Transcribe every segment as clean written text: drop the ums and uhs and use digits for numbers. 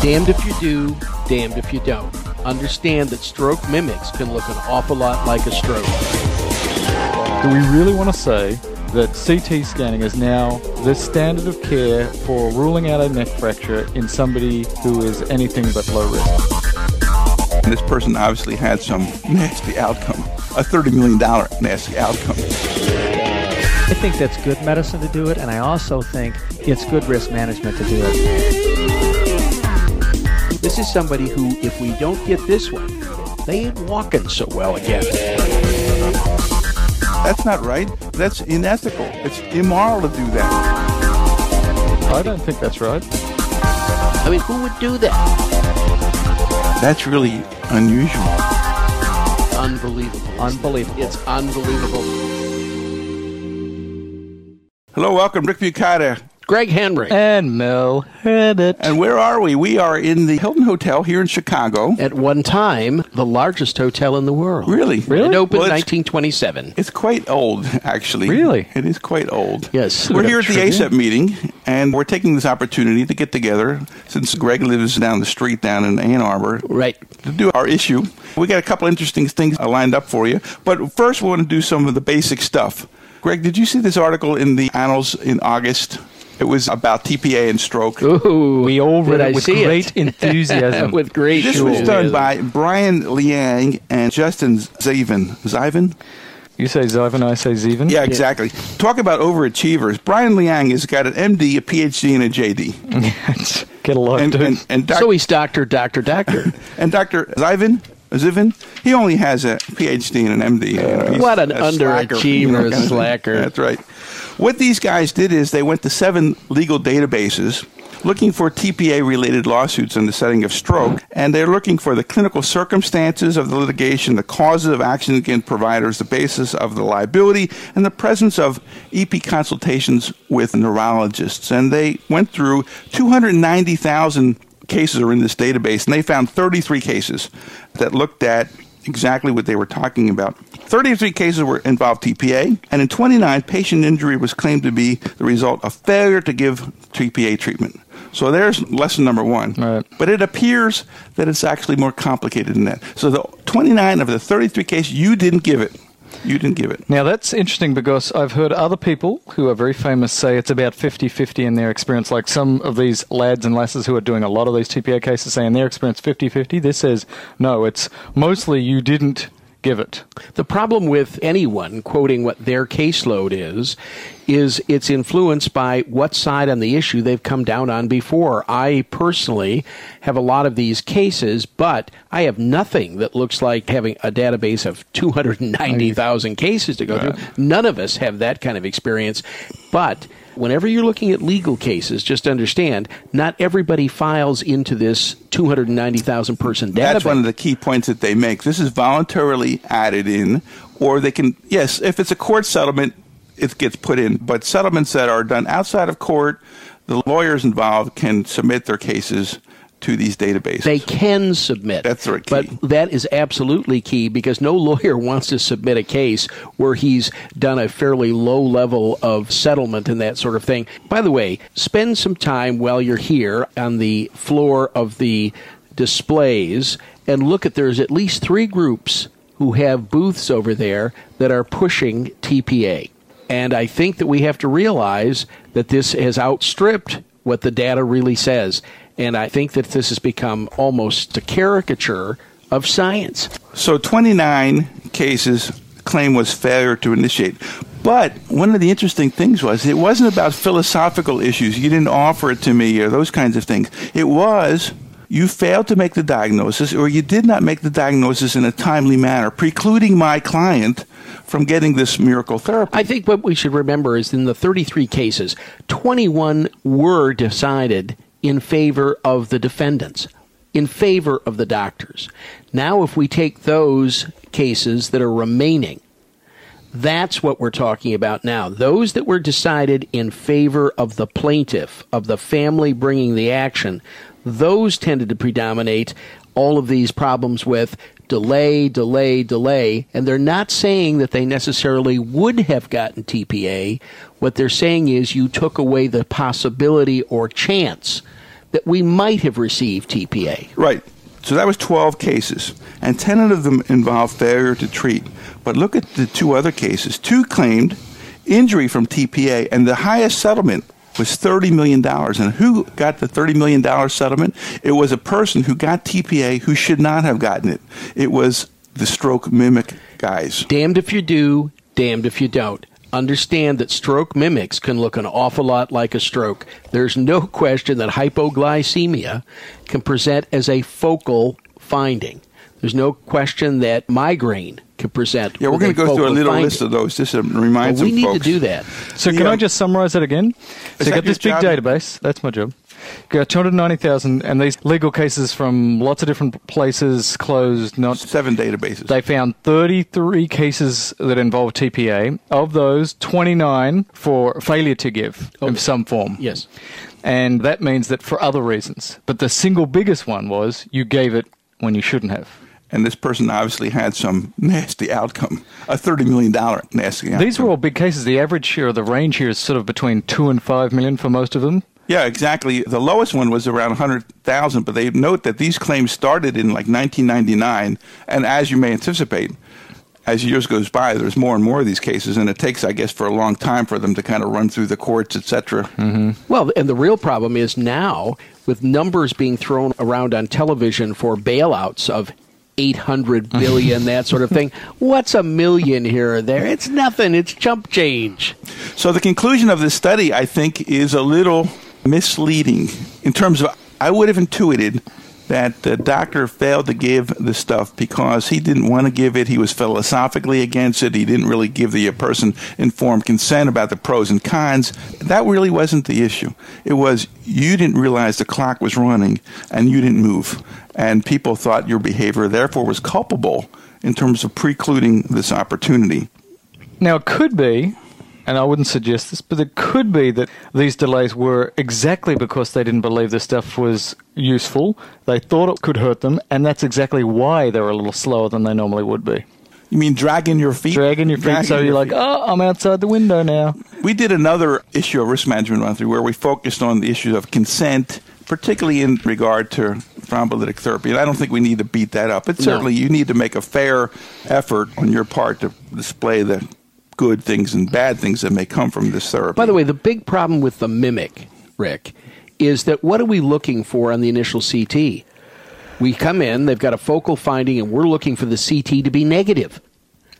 Damned if you do, damned if you don't. Understand that stroke mimics can look an awful lot like a stroke. Do we really want to say that CT scanning is now the standard of care for ruling out a neck fracture in somebody who is anything but low risk? And this person obviously had some nasty outcome, a $30 million nasty outcome. I think that's good medicine to do it, and I also think it's good risk management to do it. This is somebody who, if we don't get this one, they ain't walking so well again. That's not right. That's unethical. It's immoral to do that. I don't think that's right. I mean, who would do that? That's really unusual. Unbelievable. Unbelievable. It's unbelievable. Hello, welcome. Rick Buchanan. Greg Henry. And Mel Herbert. And where are we? We are in the Hilton Hotel here in Chicago. At one time, the largest hotel in the world. Really? Really? It opened in 1927. It's quite old, actually. Really? It is quite old. Yes. We're here at the ASEP meeting, and we're taking this opportunity to get together, since Greg lives down the street down in Ann Arbor, right, to do our issue. We got a couple interesting things lined up for you, but first we want to do some of the basic stuff. Greg, did you see this article in the Annals in August? It was about TPA and stroke. Ooh, we all read it with great enthusiasm. With great enthusiasm. This was done by Brian Liang and Justin Zivin. Zivin? You say Zivin, I say Zivin? Yeah, exactly. Yeah. Talk about overachievers. Brian Liang has got an MD, a PhD, and a JD. Get a lot, dude. So he's doctor. And Dr. Zivin, he only has a PhD and an MD. What an underachiever, slacker. That's right. What these guys did is they went to 7 legal databases looking for TPA-related lawsuits in the setting of stroke, and they're looking for the clinical circumstances of the litigation, the causes of action against providers, the basis of the liability, and the presence of EP consultations with neurologists. And they went through 290,000 cases are in this database, and they found 33 cases that looked at exactly what they were talking about. 33 cases involved TPA, and in 29, patient injury was claimed to be the result of failure to give TPA treatment. So there's lesson number one. Right. But it appears that it's actually more complicated than that. So the 29 of the 33 cases, you didn't give it. You didn't give it. Now, that's interesting because I've heard other people who are very famous say it's about 50-50 in their experience. Like some of these lads and lasses who are doing a lot of these TPA cases say in their experience 50-50. This says, no, it's mostly you didn't give it. The problem with anyone quoting what their caseload is it's influenced by what side on the issue they've come down on before. I personally have a lot of these cases, but I have nothing that looks like having a database of 290,000 cases to go through. None of us have that kind of experience, but whenever you're looking at legal cases, just understand, not everybody files into this 290,000-person database. That's one of the key points that they make. This is voluntarily added in, or they can, yes, if it's a court settlement, it gets put in. But settlements that are done outside of court, the lawyers involved can submit their cases to these databases. They can submit. That's right. But that is absolutely key, because no lawyer wants to submit a case where he's done a fairly low level of settlement and that sort of thing. By the way, spend some time while you're here on the floor of the displays and look at, there's at least 3 groups who have booths over there that are pushing TPA. And I think that we have to realize that this has outstripped what the data really says. And I think that this has become almost a caricature of science. So 29 cases claim was failure to initiate. But one of the interesting things was it wasn't about philosophical issues. You didn't offer it to me or those kinds of things. It was you failed to make the diagnosis, or you did not make the diagnosis in a timely manner, precluding my client from getting this miracle therapy. I think what we should remember is in the 33 cases, 21 were decided in favor of the defendants, in favor of the doctors. Now, if we take those cases that are remaining, that's what we're talking about now. Those that were decided in favor of the plaintiff, of the family bringing the action, those tended to predominate all of these problems with delay. And they're not saying that they necessarily would have gotten TPA. What they're saying is you took away the possibility or chance that we might have received TPA. Right. So that was 12 cases, and 10 of them involved failure to treat. But look at the two other cases. Two claimed injury from TPA, and the highest settlement was $30 million. And who got the $30 million settlement? It was a person who got TPA who should not have gotten it. It was the stroke mimic guys. Damned if you do, damned if you don't. Understand that stroke mimics can look an awful lot like a stroke. There's no question that hypoglycemia can present as a focal finding. There's no question that migraine can present. Yeah, we're going to go through a little list of those just to remind some folks. We need to do that. So can I just summarize that again? So you got this big database. That's my job. You got 290,000, and these legal cases from lots of different places closed. Not seven databases. They found 33 cases that involved TPA. Of those, 29 for failure to give of some form. Yes. And that means that for other reasons. But the single biggest one was you gave it when you shouldn't have. And this person obviously had some nasty outcome, a $30 million nasty outcome. These were all big cases. The average here, the range here is sort of between 2 and 5 million for most of them. Yeah, exactly. The lowest one was around 100,000, but they note that these claims started in like 1999, and as you may anticipate, as years goes by, there's more and more of these cases, and it takes, I guess, for a long time for them to kind of run through the courts, et cetera. Mm-hmm. Well, and the real problem is now, with numbers being thrown around on television for bailouts of 800 billion, that sort of thing. What's a million here or there? It's nothing. It's chump change. So the conclusion of this study, I think, is a little misleading in terms of I would have intuited that the doctor failed to give the stuff because he didn't want to give it. He was philosophically against it. He didn't really give the person informed consent about the pros and cons. That really wasn't the issue. It was you didn't realize the clock was running and you didn't move. And people thought your behavior, therefore, was culpable in terms of precluding this opportunity. Now, it could be, and I wouldn't suggest this, but it could be that these delays were exactly because they didn't believe this stuff was useful. They thought it could hurt them, and that's exactly why they were a little slower than they normally would be. You mean dragging your feet? Dragging your feet, so you're like, oh, I'm outside the window now. We did another issue of risk management monthly where we focused on the issues of consent, particularly in regard to thrombolytic therapy. And I don't think we need to beat that up. It's certainly you need to make a fair effort on your part to display the good things and bad things that may come from this therapy. By the way, the big problem with the mimic, Rick, is that what are we looking for on the initial CT? We come in, they've got a focal finding, and we're looking for the CT to be negative.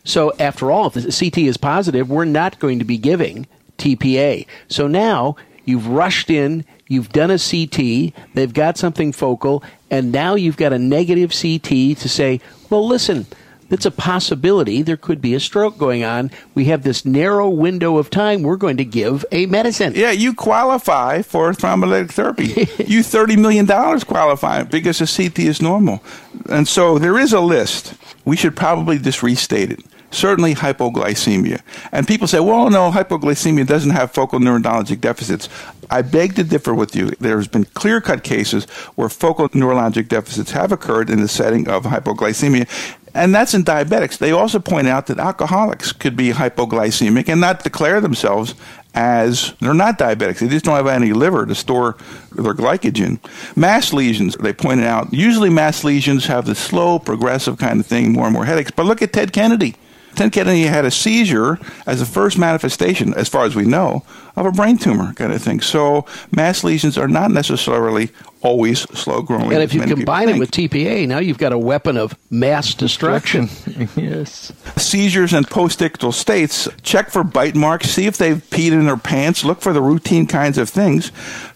So after all, if the CT is positive, we're not going to be giving TPA. So now you've rushed in, you've done a CT, they've got something focal, and now you've got a negative CT to say, well, listen, that's a possibility. There could be a stroke going on. We have this narrow window of time. We're going to give a medicine. Yeah, you qualify for thrombolytic therapy. You $30 million qualify because a CT is normal. And so there is a list. We should probably just restate it. Certainly hypoglycemia. And people say, well, no, hypoglycemia doesn't have focal neurologic deficits. I beg to differ with you. There's been clear-cut cases where focal neurologic deficits have occurred in the setting of hypoglycemia. And that's in diabetics. They also point out that alcoholics could be hypoglycemic and not declare themselves as they're not diabetics. They just don't have any liver to store their glycogen. Mass lesions, they pointed out, usually mass lesions have the slow, progressive kind of thing, more and more headaches. But look at Ted Kennedy. Ted Kennedy had a seizure as the first manifestation, as far as we know, of a brain tumor kind of thing. So mass lesions are not necessarily always slow-growing. And if you combine it with TPA, now you've got a weapon of mass destruction. Yes. Seizures and postictal states, check for bite marks, see if they've peed in their pants, look for the routine kinds of things.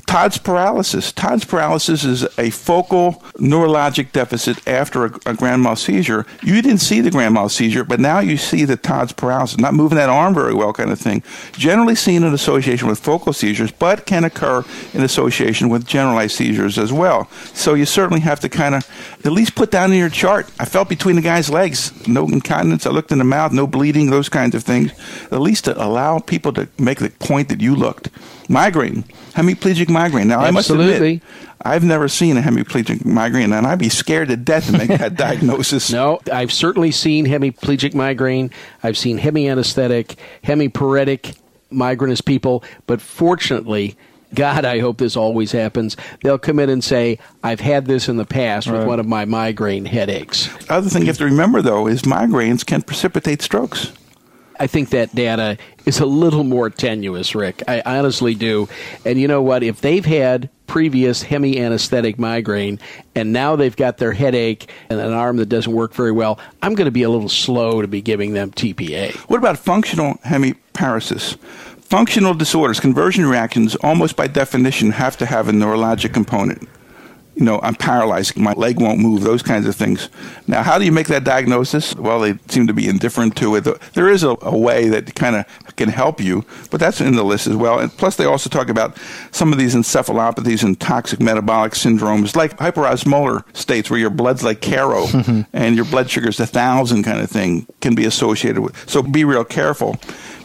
Todd's paralysis. Todd's paralysis is a focal neurologic deficit after a grand mal seizure. You didn't see the grand mal seizure, but now you see the Todd's paralysis, not moving that arm very well kind of thing. Generally seen in association with focal seizures, but can occur in association with generalized seizures as well. So you certainly have to kind of at least put down in your chart. I felt between the guy's legs, no incontinence. I looked in the mouth, no bleeding, those kinds of things. At least to allow people to make the point that you looked. Migraine, hemiplegic migraine. Now, I must admit, I've never seen a hemiplegic migraine, and I'd be scared to death to make that diagnosis. No, I've certainly seen hemiplegic migraine. I've seen hemianesthetic, hemiparetic migrainous people, but fortunately, God, I hope this always happens. They'll come in and say, I've had this in the past with one of my migraine headaches. Other thing you have to remember, though, is migraines can precipitate strokes. I think that data is a little more tenuous, Rick. I honestly do. And you know what? If they've had previous hemi-anesthetic migraine and now they've got their headache and an arm that doesn't work very well, I'm going to be a little slow to be giving them TPA. What about functional hemiparesis? Functional disorders, conversion reactions, almost by definition have to have a neurologic component. You know, I'm paralyzed, my leg won't move, those kinds of things. Now, how do you make that diagnosis? Well, they seem to be indifferent to it. There is a way that kind of can help you, but that's in the list as well. And plus, they also talk about some of these encephalopathies and toxic metabolic syndromes, like hyperosmolar states where your blood's like Caro and your blood sugar's 1,000 kind of thing can be associated with. So be real careful.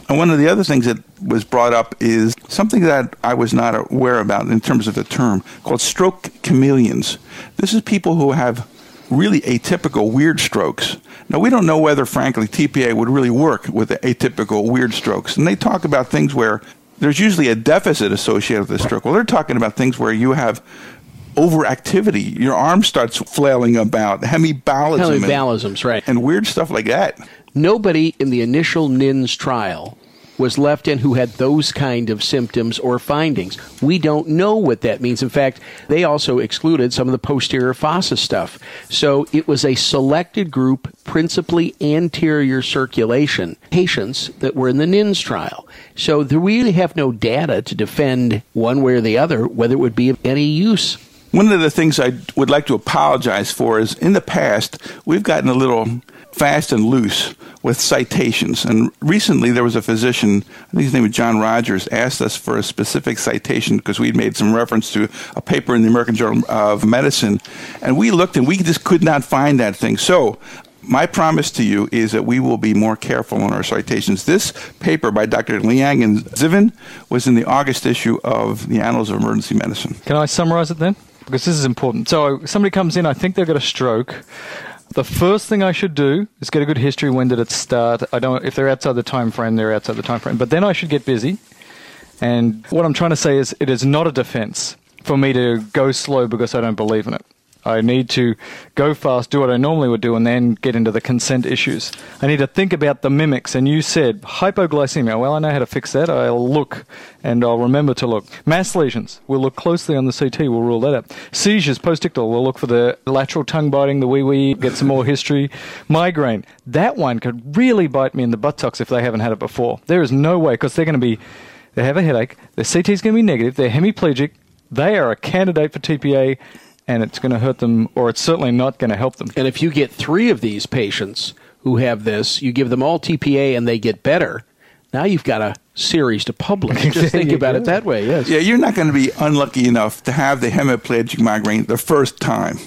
And one of the other things that was brought up is something that I was not aware about in terms of the term called stroke chameleons. This is people who have really atypical weird strokes. Now, we don't know whether, frankly, TPA would really work with the atypical weird strokes. And they talk about things where there's usually a deficit associated with the stroke. Well, they're talking about things where you have overactivity. Your arm starts flailing about, hemibalism. Hemibalisms, right. And weird stuff like that. Nobody in the initial NINDS trial was left in who had those kind of symptoms or findings. We don't know what that means. In fact, they also excluded some of the posterior fossa stuff. So it was a selected group, principally anterior circulation patients that were in the NINDS trial. So they really have no data to defend one way or the other whether it would be of any use. One of the things I would like to apologize for is in the past, we've gotten a little fast and loose with citations. And recently there was a physician, I think his name was John Rogers, asked us for a specific citation because we'd made some reference to a paper in the American Journal of Medicine. And we looked and we just could not find that thing. So my promise to you is that we will be more careful on our citations. This paper by Dr. Liang and Zivin was in the August issue of the Annals of Emergency Medicine. Can I summarize it then? Because this is important. So somebody comes in, I think they've got a stroke. The first thing I should do is get a good history. When did it start? I don't. If they're outside the time frame, they're outside the time frame. But then I should get busy. And what I'm trying to say is it is not a defense for me to go slow because I don't believe in it. I need to go fast, do what I normally would do, and then get into the consent issues. I need to think about the mimics. And you said hypoglycemia. Well, I know how to fix that. I'll look, and I'll remember to look. Mass lesions. We'll look closely on the CT. We'll rule that out. Seizures, postictal. We'll look for the lateral tongue biting, the wee-wee, get some more history. Migraine. That one could really bite me in the buttocks if they haven't had it before. There is no way, because they're going to be, they have a headache. Their CT is going to be negative. They're hemiplegic. They are a candidate for TPA. And it's going to hurt them, or it's certainly not going to help them. And if you get 3 of these patients who have this, you give them all TPA and they get better, now you've got a series to publish. Just think about it that way, yes. Yeah, you're not going to be unlucky enough to have the hemiplegic migraine the first time.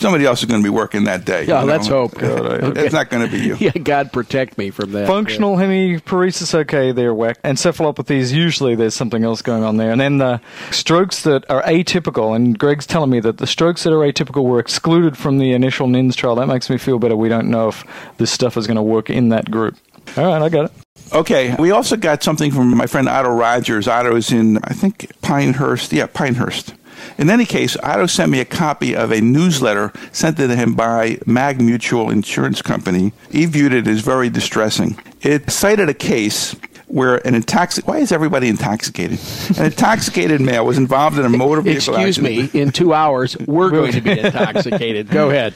Somebody else is going to be working that day. Yeah, let's hope. Okay. It's not going to be you. Yeah, God protect me from that. Functional hemiparesis, okay, they're whack. Encephalopathies, usually there's something else going on there. And then the strokes that are atypical, and Greg's telling me that the strokes that are atypical were excluded from the initial NINDS trial. That makes me feel better. We don't know if this stuff is going to work in that group. All right, I got it. Okay, we also got something from my friend Otto Rogers. Otto is in, I think, Pinehurst. Yeah, Pinehurst. In any case, Otto sent me a copy of a newsletter sent to him by Mag Mutual Insurance Company. He viewed it as very distressing. It cited a case where an intoxicated... Why is everybody intoxicated? An intoxicated male was involved in a motor vehicle accident. Excuse me, in 2 hours, we're going to be intoxicated. Go ahead.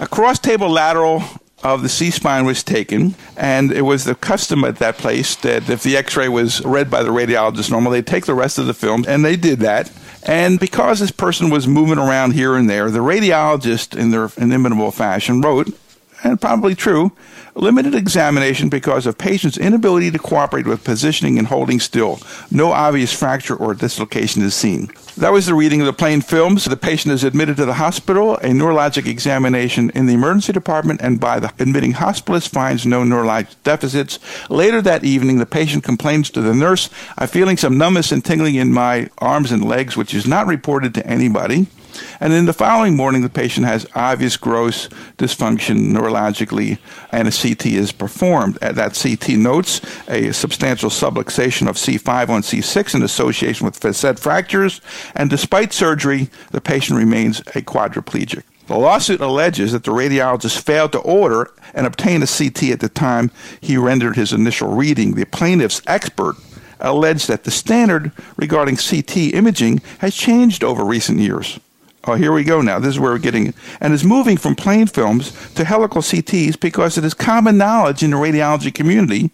A cross-table lateral of the C-spine was taken, and it was the custom at that place that if the x-ray was read by the radiologist normal, they'd take the rest of the film, and they did that. And because this person was moving around here and there, the radiologist, in their inimitable fashion, wrote, and probably true, limited examination because of patient's inability to cooperate with positioning and holding still. No obvious fracture or dislocation is seen. That was the reading of the plain films. The patient is admitted to the hospital, a neurologic examination in the emergency department, and by the admitting hospitalist finds no neurologic deficits. Later that evening, the patient complains to the nurse, I'm feeling some numbness and tingling in my arms and legs, which is not reported to anybody. And then the following morning, the patient has obvious gross dysfunction neurologically, and a CT is performed. That CT notes a substantial subluxation of C5 on C6 in association with facet fractures, and despite surgery, the patient remains a quadriplegic. The lawsuit alleges that the radiologist failed to order and obtain a CT at the time he rendered his initial reading. The plaintiff's expert alleged that the standard regarding CT imaging has changed over recent years. Oh, here we go now. This is where we're getting it. And is moving from plain films to helical CTs because it is common knowledge in the radiology community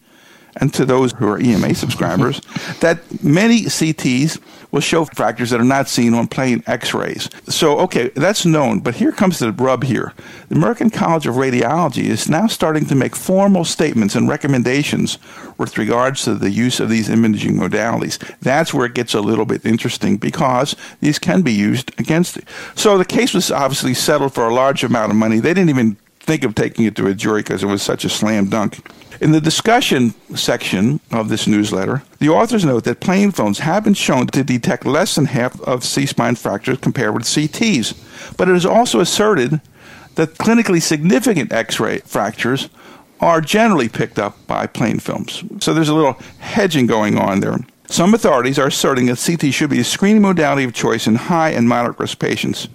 and to those who are EMA subscribers that many CTs will show fractures that are not seen on plain x-rays. So, okay, that's known, but here comes the rub here. The American College of Radiology is now starting to make formal statements and recommendations with regards to the use of these imaging modalities. That's where it gets a little bit interesting because these can be used against it. So the case was obviously settled for a large amount of money. They didn't even think of taking it to a jury because it was such a slam dunk. In the discussion section of this newsletter, the authors note that plain films have been shown to detect less than half of C-spine fractures compared with CTs, but it is also asserted that clinically significant X-ray fractures are generally picked up by plain films. So there's a little hedging going on there. Some authorities are asserting that CT should be a screening modality of choice in high and moderate risk patients.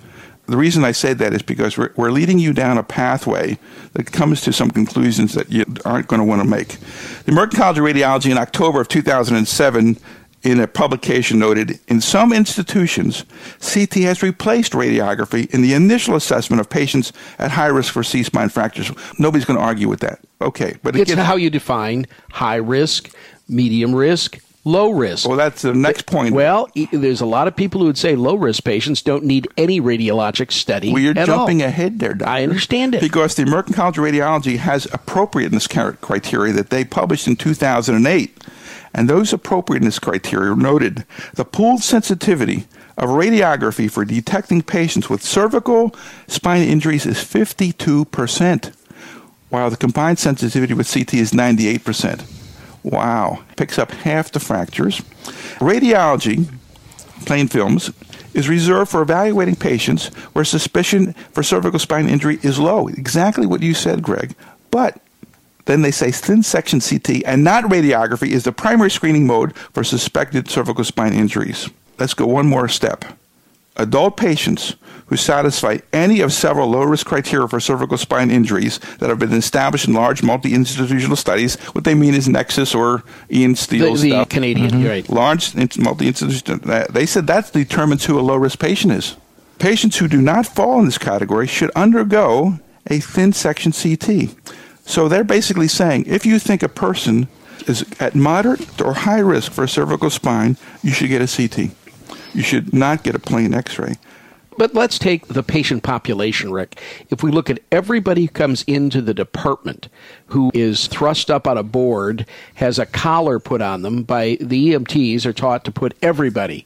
The reason I say that is because we're leading you down a pathway that comes to some conclusions that you aren't going to want to make. The American College of Radiology in October of 2007, in a publication noted, in some institutions, CT has replaced radiography in the initial assessment of patients at high risk for C-spine fractures. Nobody's going to argue with that. Okay, but it's how you define high risk, medium risk, low risk. Well, that's the next point. Well, there's a lot of people who would say low-risk patients don't need any radiologic study. Well, you're jumping ahead there, Doctor. I understand it. Because the American College of Radiology has appropriateness criteria that they published in 2008. And those appropriateness criteria noted the pooled sensitivity of radiography for detecting patients with cervical spine injuries is 52%, while the combined sensitivity with CT is 98%. Wow. Picks up half the fractures. Radiology, plain films, is reserved for evaluating patients where suspicion for cervical spine injury is low. Exactly what you said, Greg. But then they say thin section CT and not radiography is the primary screening mode for suspected cervical spine injuries. Let's go one more step. Adult patients who satisfy any of several low-risk criteria for cervical spine injuries that have been established in large multi-institutional studies, what they mean is Nexus or Ian Steele's the stuff. Canadian, right. Large multi-institutional, they said that determines who a low-risk patient is. Patients who do not fall in this category should undergo a thin section CT. So they're basically saying, if you think a person is at moderate or high risk for a cervical spine, you should get a CT. You should not get a plain x-ray. But let's take the patient population, Rick. If we look at everybody who comes into the department who is thrust up on a board, has a collar put on them by the EMTs are taught to put everybody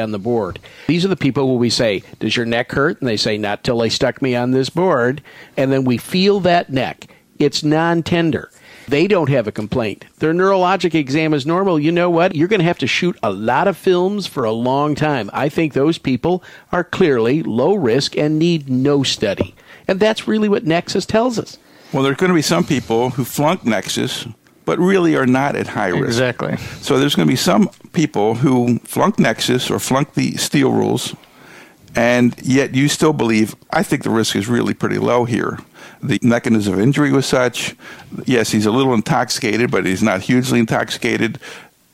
on the board. These are the people who we say, does your neck hurt? And they say, not till they stuck me on this board. And then we feel that neck. It's non-tender. They don't have a complaint. Their neurologic exam is normal. You know what? You're going to have to shoot a lot of films for a long time. I think those people are clearly low risk and need no study. And that's really what Nexus tells us. Well, there are going to be some people who flunk Nexus, but really are not at high risk. Exactly. So there's going to be some people who flunk Nexus or flunk the Steele rules, and yet you still believe, I think the risk is really pretty low here. The mechanism of injury was such. Yes, he's a little intoxicated, but he's not hugely intoxicated.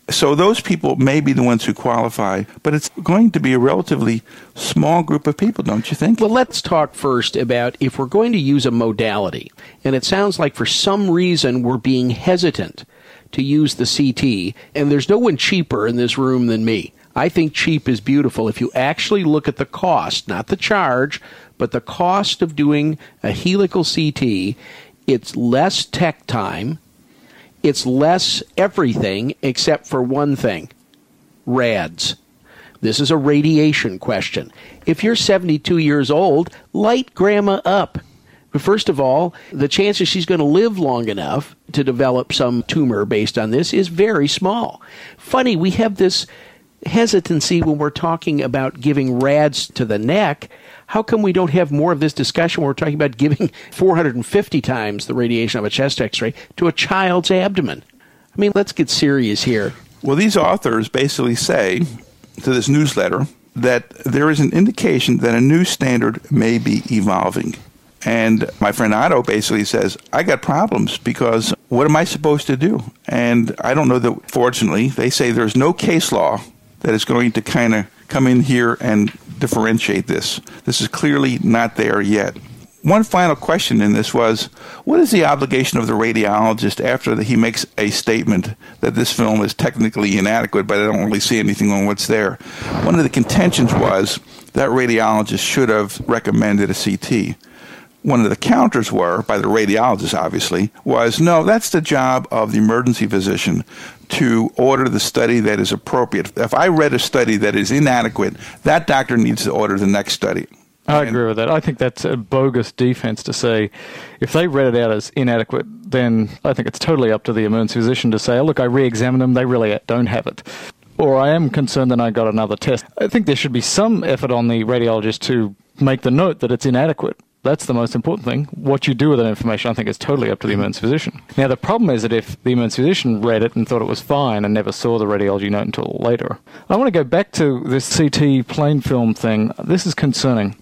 So those people may be the ones who qualify, but it's going to be a relatively small group of people, don't you think? Well, let's talk first about if we're going to use a modality, and it sounds like for some reason we're being hesitant to use the CT, and there's no one cheaper in this room than me. I think cheap is beautiful. If you actually look at the cost, not the charge, but the cost of doing a helical CT, it's less tech time, it's less everything except for one thing, rads. This is a radiation question. If you're 72 years old, light grandma up. But first of all, the chances she's going to live long enough to develop some tumor based on this is very small. Funny, we have this hesitancy when we're talking about giving rads to the neck. How come we don't have more of this discussion when we're talking about giving 450 times the radiation of a chest x-ray to a child's abdomen? I mean, let's get serious here. Well, these authors basically say to this newsletter that there is an indication that a new standard may be evolving. And my friend Otto basically says, I got problems because what am I supposed to do? And I don't know that, fortunately, they say there's no case law that is going to kind of come in here and differentiate this. This is clearly not there yet. One final question in this was, what is the obligation of the radiologist after he makes a statement that this film is technically inadequate, but I don't really see anything on what's there? One of the contentions was that radiologist should have recommended a CT. One of the counters were, by the radiologist obviously, was, no, that's the job of the emergency physician to order the study that is appropriate. If I read a study that is inadequate, that doctor needs to order the next study. I agree with that. I think that's a bogus defense to say if they read it out as inadequate, then I think it's totally up to the emergency physician to say, oh, look, I re-examined them, they really don't have it. Or I am concerned that I got another test. I think there should be some effort on the radiologist to make the note that it's inadequate. That's the most important thing. What you do with that information, I think, is totally up to the emergency physician. Now, the problem is that if the emergency physician read it and thought it was fine and never saw the radiology note until later. I want to go back to this CT plain film thing. This is concerning.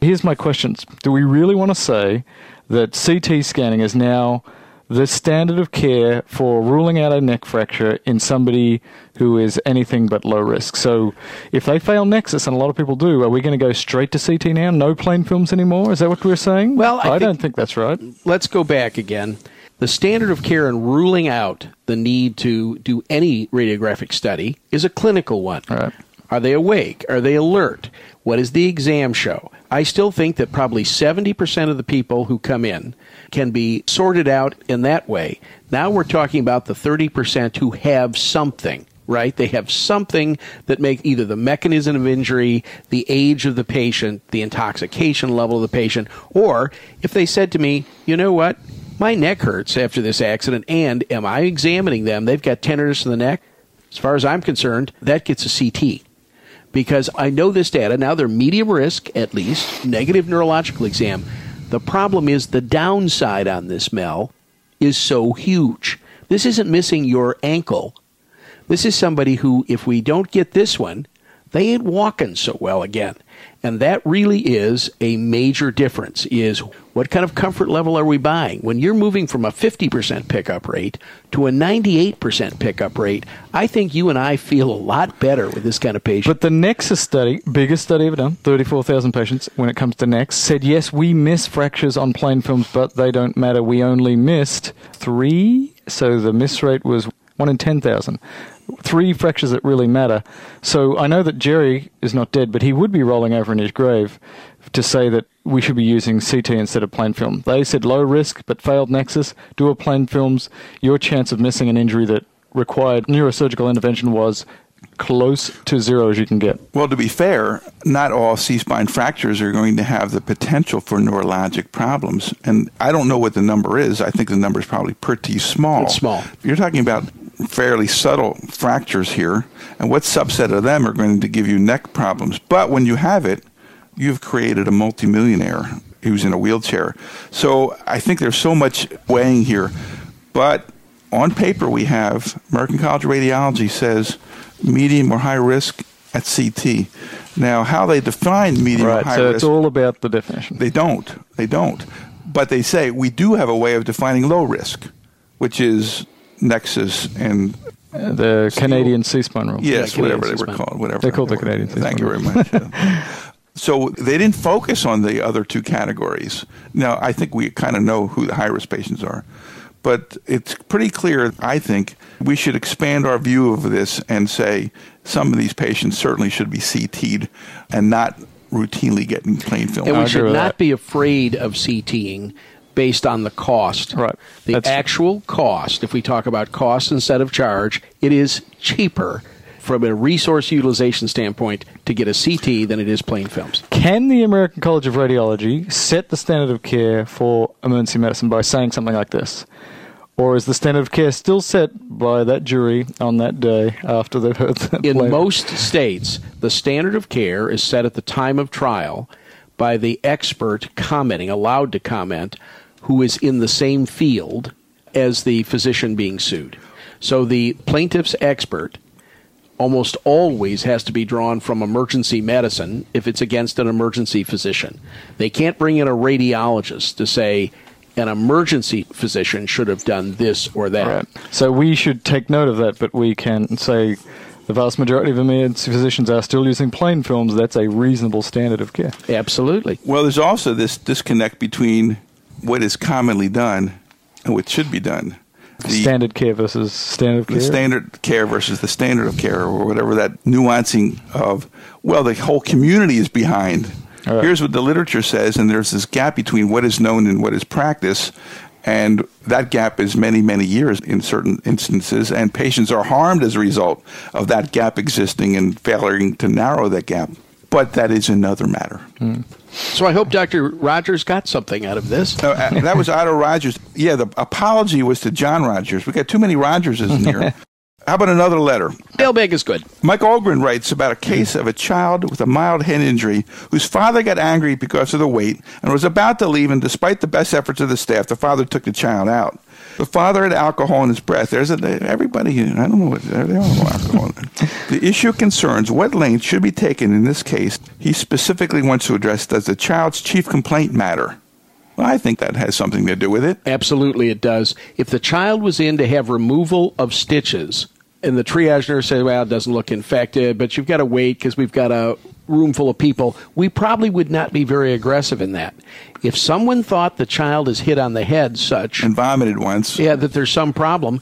Here's my questions. Do we really want to say that CT scanning is now the standard of care for ruling out a neck fracture in somebody who is anything but low risk? So if they fail Nexus, and a lot of people do, are we going to go straight to CT now? No plain films anymore? Is that what we're saying? Well, I don't think that's right. Let's go back again. The standard of care in ruling out the need to do any radiographic study is a clinical one. All right. Are they awake? Are they alert? What does the exam show? I still think that probably 70% of the people who come in can be sorted out in that way. Now we're talking about the 30% who have something, right? They have something that makes either the mechanism of injury, the age of the patient, the intoxication level of the patient, or if they said to me, you know what, my neck hurts after this accident, and am I examining them? They've got tenderness in the neck. As far as I'm concerned, that gets a CT. Because I know this data, now they're medium risk, at least, negative neurological exam. The problem is the downside on this, Mel, is so huge. This isn't missing your ankle. This is somebody who, if we don't get this one, they ain't walking so well again. And that really is a major difference, is what kind of comfort level are we buying? When you're moving from a 50% pickup rate to a 98% pickup rate, I think you and I feel a lot better with this kind of patient. But the Nexus study, biggest study ever done, 34,000 patients when it comes to Nex, said, yes, we miss fractures on plain films, but they don't matter. We only missed 3, so the miss rate was 1 in 10,000. 3 fractures that really matter. So I know that Jerry is not dead, but he would be rolling over in his grave to say that we should be using CT instead of plain film. They said low risk but failed Nexus, do a plain films. Your chance of missing an injury that required neurosurgical intervention was close to zero as you can get. Well, to be fair, not all C-spine fractures are going to have the potential for neurologic problems. And I don't know what the number is. I think the number is probably pretty small. It's small. You're talking about fairly subtle fractures here, and what subset of them are going to give you neck problems? But when you have it, you've created a multimillionaire who's in a wheelchair. So I think there's so much weighing here. But on paper we have American College of Radiology says medium or high risk at CT. Now, how they define medium or high risk... Right, so it's all about the definition. They don't. But they say we do have a way of defining low risk, which is... Nexus and... the Canadian C-Spine Rule. Yes, whatever they were called. Whatever. They're called the Canadian C-Spine Rule. Thank you very much. So they didn't focus on the other 2 categories. Now, I think we kind of know who the high-risk patients are. But it's pretty clear, I think, we should expand our view of this and say some of these patients certainly should be CT'd and not routinely getting plain film. And we should not be afraid of CT'ing based on the cost. Right. The actual cost, if we talk about cost instead of charge, it is cheaper from a resource utilization standpoint to get a CT than it is plain films. Can the American College of Radiology set the standard of care for emergency medicine by saying something like this? Or is the standard of care still set by that jury on that day after they've heard that? In most states, the standard of care is set at the time of trial by the expert commenting, allowed to comment, who is in the same field as the physician being sued. So the plaintiff's expert almost always has to be drawn from emergency medicine if it's against an emergency physician. They can't bring in a radiologist to say an emergency physician should have done this or that. Right. So we should take note of that, but we can say the vast majority of emergency physicians are still using plain films. That's a reasonable standard of care. Absolutely. Well, there's also this disconnect between what is commonly done and what should be done. Standard care versus standard of care? The standard care versus the standard of care, or whatever that nuancing of, well, the whole community is behind. Right. Here's what the literature says, and there's this gap between what is known and what is practiced, and that gap is many, many years in certain instances, and patients are harmed as a result of that gap existing and failing to narrow that gap. But that is another matter. Mm. So I hope Dr. Rogers got something out of this. That was Otto Rogers. Yeah, the apology was to John Rogers. We got too many Rogerses in here. How about another letter? Mailbag is good. Mike Algren writes about a case of a child with a mild head injury whose father got angry because of the weight and was about to leave, and despite the best efforts of the staff, the father took the child out. The father had alcohol in his breath. Everybody, I don't know what, they all know alcohol. The issue concerns what length should be taken in this case. He specifically wants to address, does the child's chief complaint matter? Well, I think that has something to do with it. Absolutely it does. If the child was in to have removal of stitches, and the triage nurse said, well, it doesn't look infected, but you've got to wait because we've got a room full of people, we probably would not be very aggressive in that. If someone thought the child is hit on the head such... and vomited once. Yeah, that there's some problem,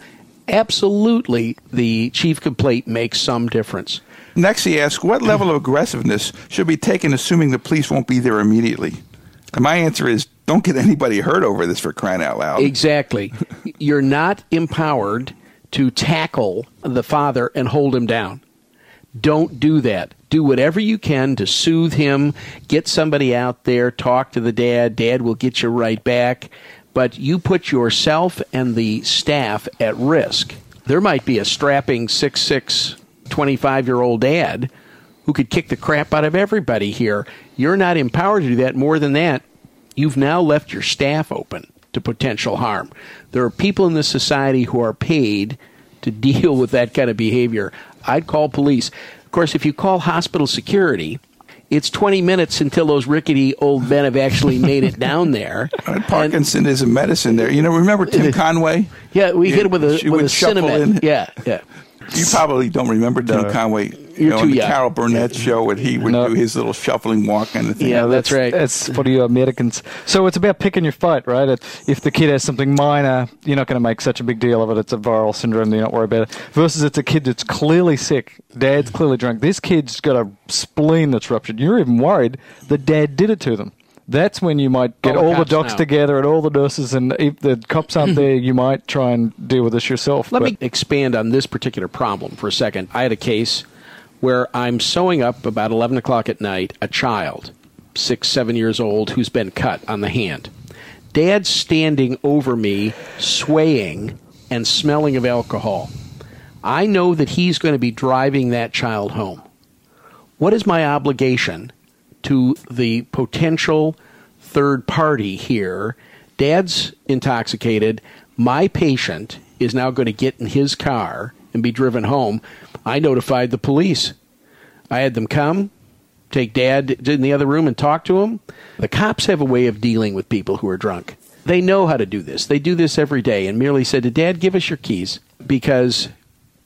absolutely the chief complaint makes some difference. Next he asks, what level of aggressiveness should be taken assuming the police won't be there immediately? And my answer is, don't get anybody hurt over this, for crying out loud. Exactly. You're not empowered to tackle the father and hold him down. Don't do that. Do whatever you can to soothe him. Get somebody out there. Talk to the dad. Dad will get you right back. But you put yourself and the staff at risk. There might be a strapping 6'6", 25-year-old dad who could kick the crap out of everybody here. You're not empowered to do that. More than that, you've now left your staff open to potential harm. There are people in this society who are paid to deal with that kind of behavior. I'd call police. Of course, if you call hospital security, it's 20 minutes until those rickety old men have actually made it down there. Parkinson is a medicine there. You know, remember Tim Conway? Yeah, we hit him with a cinnamon. Yeah, yeah. You probably don't remember Tim Conway. You're too young. Carol Burnett show, and he would do his little shuffling walk kind of thing. Yeah, that's right. That's for you Americans. So it's about picking your fight, right? If the kid has something minor, you're not going to make such a big deal of it. It's a viral syndrome. You don't worry about it. Versus it's a kid that's clearly sick. Dad's clearly drunk. This kid's got a spleen that's ruptured. You're even worried that dad did it to them. That's when you might get all the docs together and all the nurses, and if the cops aren't there, you might try and deal with this yourself. Let me expand on this particular problem for a second. I had a case where I'm sewing up about 11 o'clock at night a child, 6, 7 years old, who's been cut on the hand. Dad's standing over me, swaying and smelling of alcohol. I know that he's going to be driving that child home. What is my obligation to the potential third party here? Dad's intoxicated. My patient is now going to get in his car and be driven home. I notified the police. I had them come, take Dad in the other room and talk to him. The cops have a way of dealing with people who are drunk. They know how to do this. They do this every day, and merely said to Dad, give us your keys, because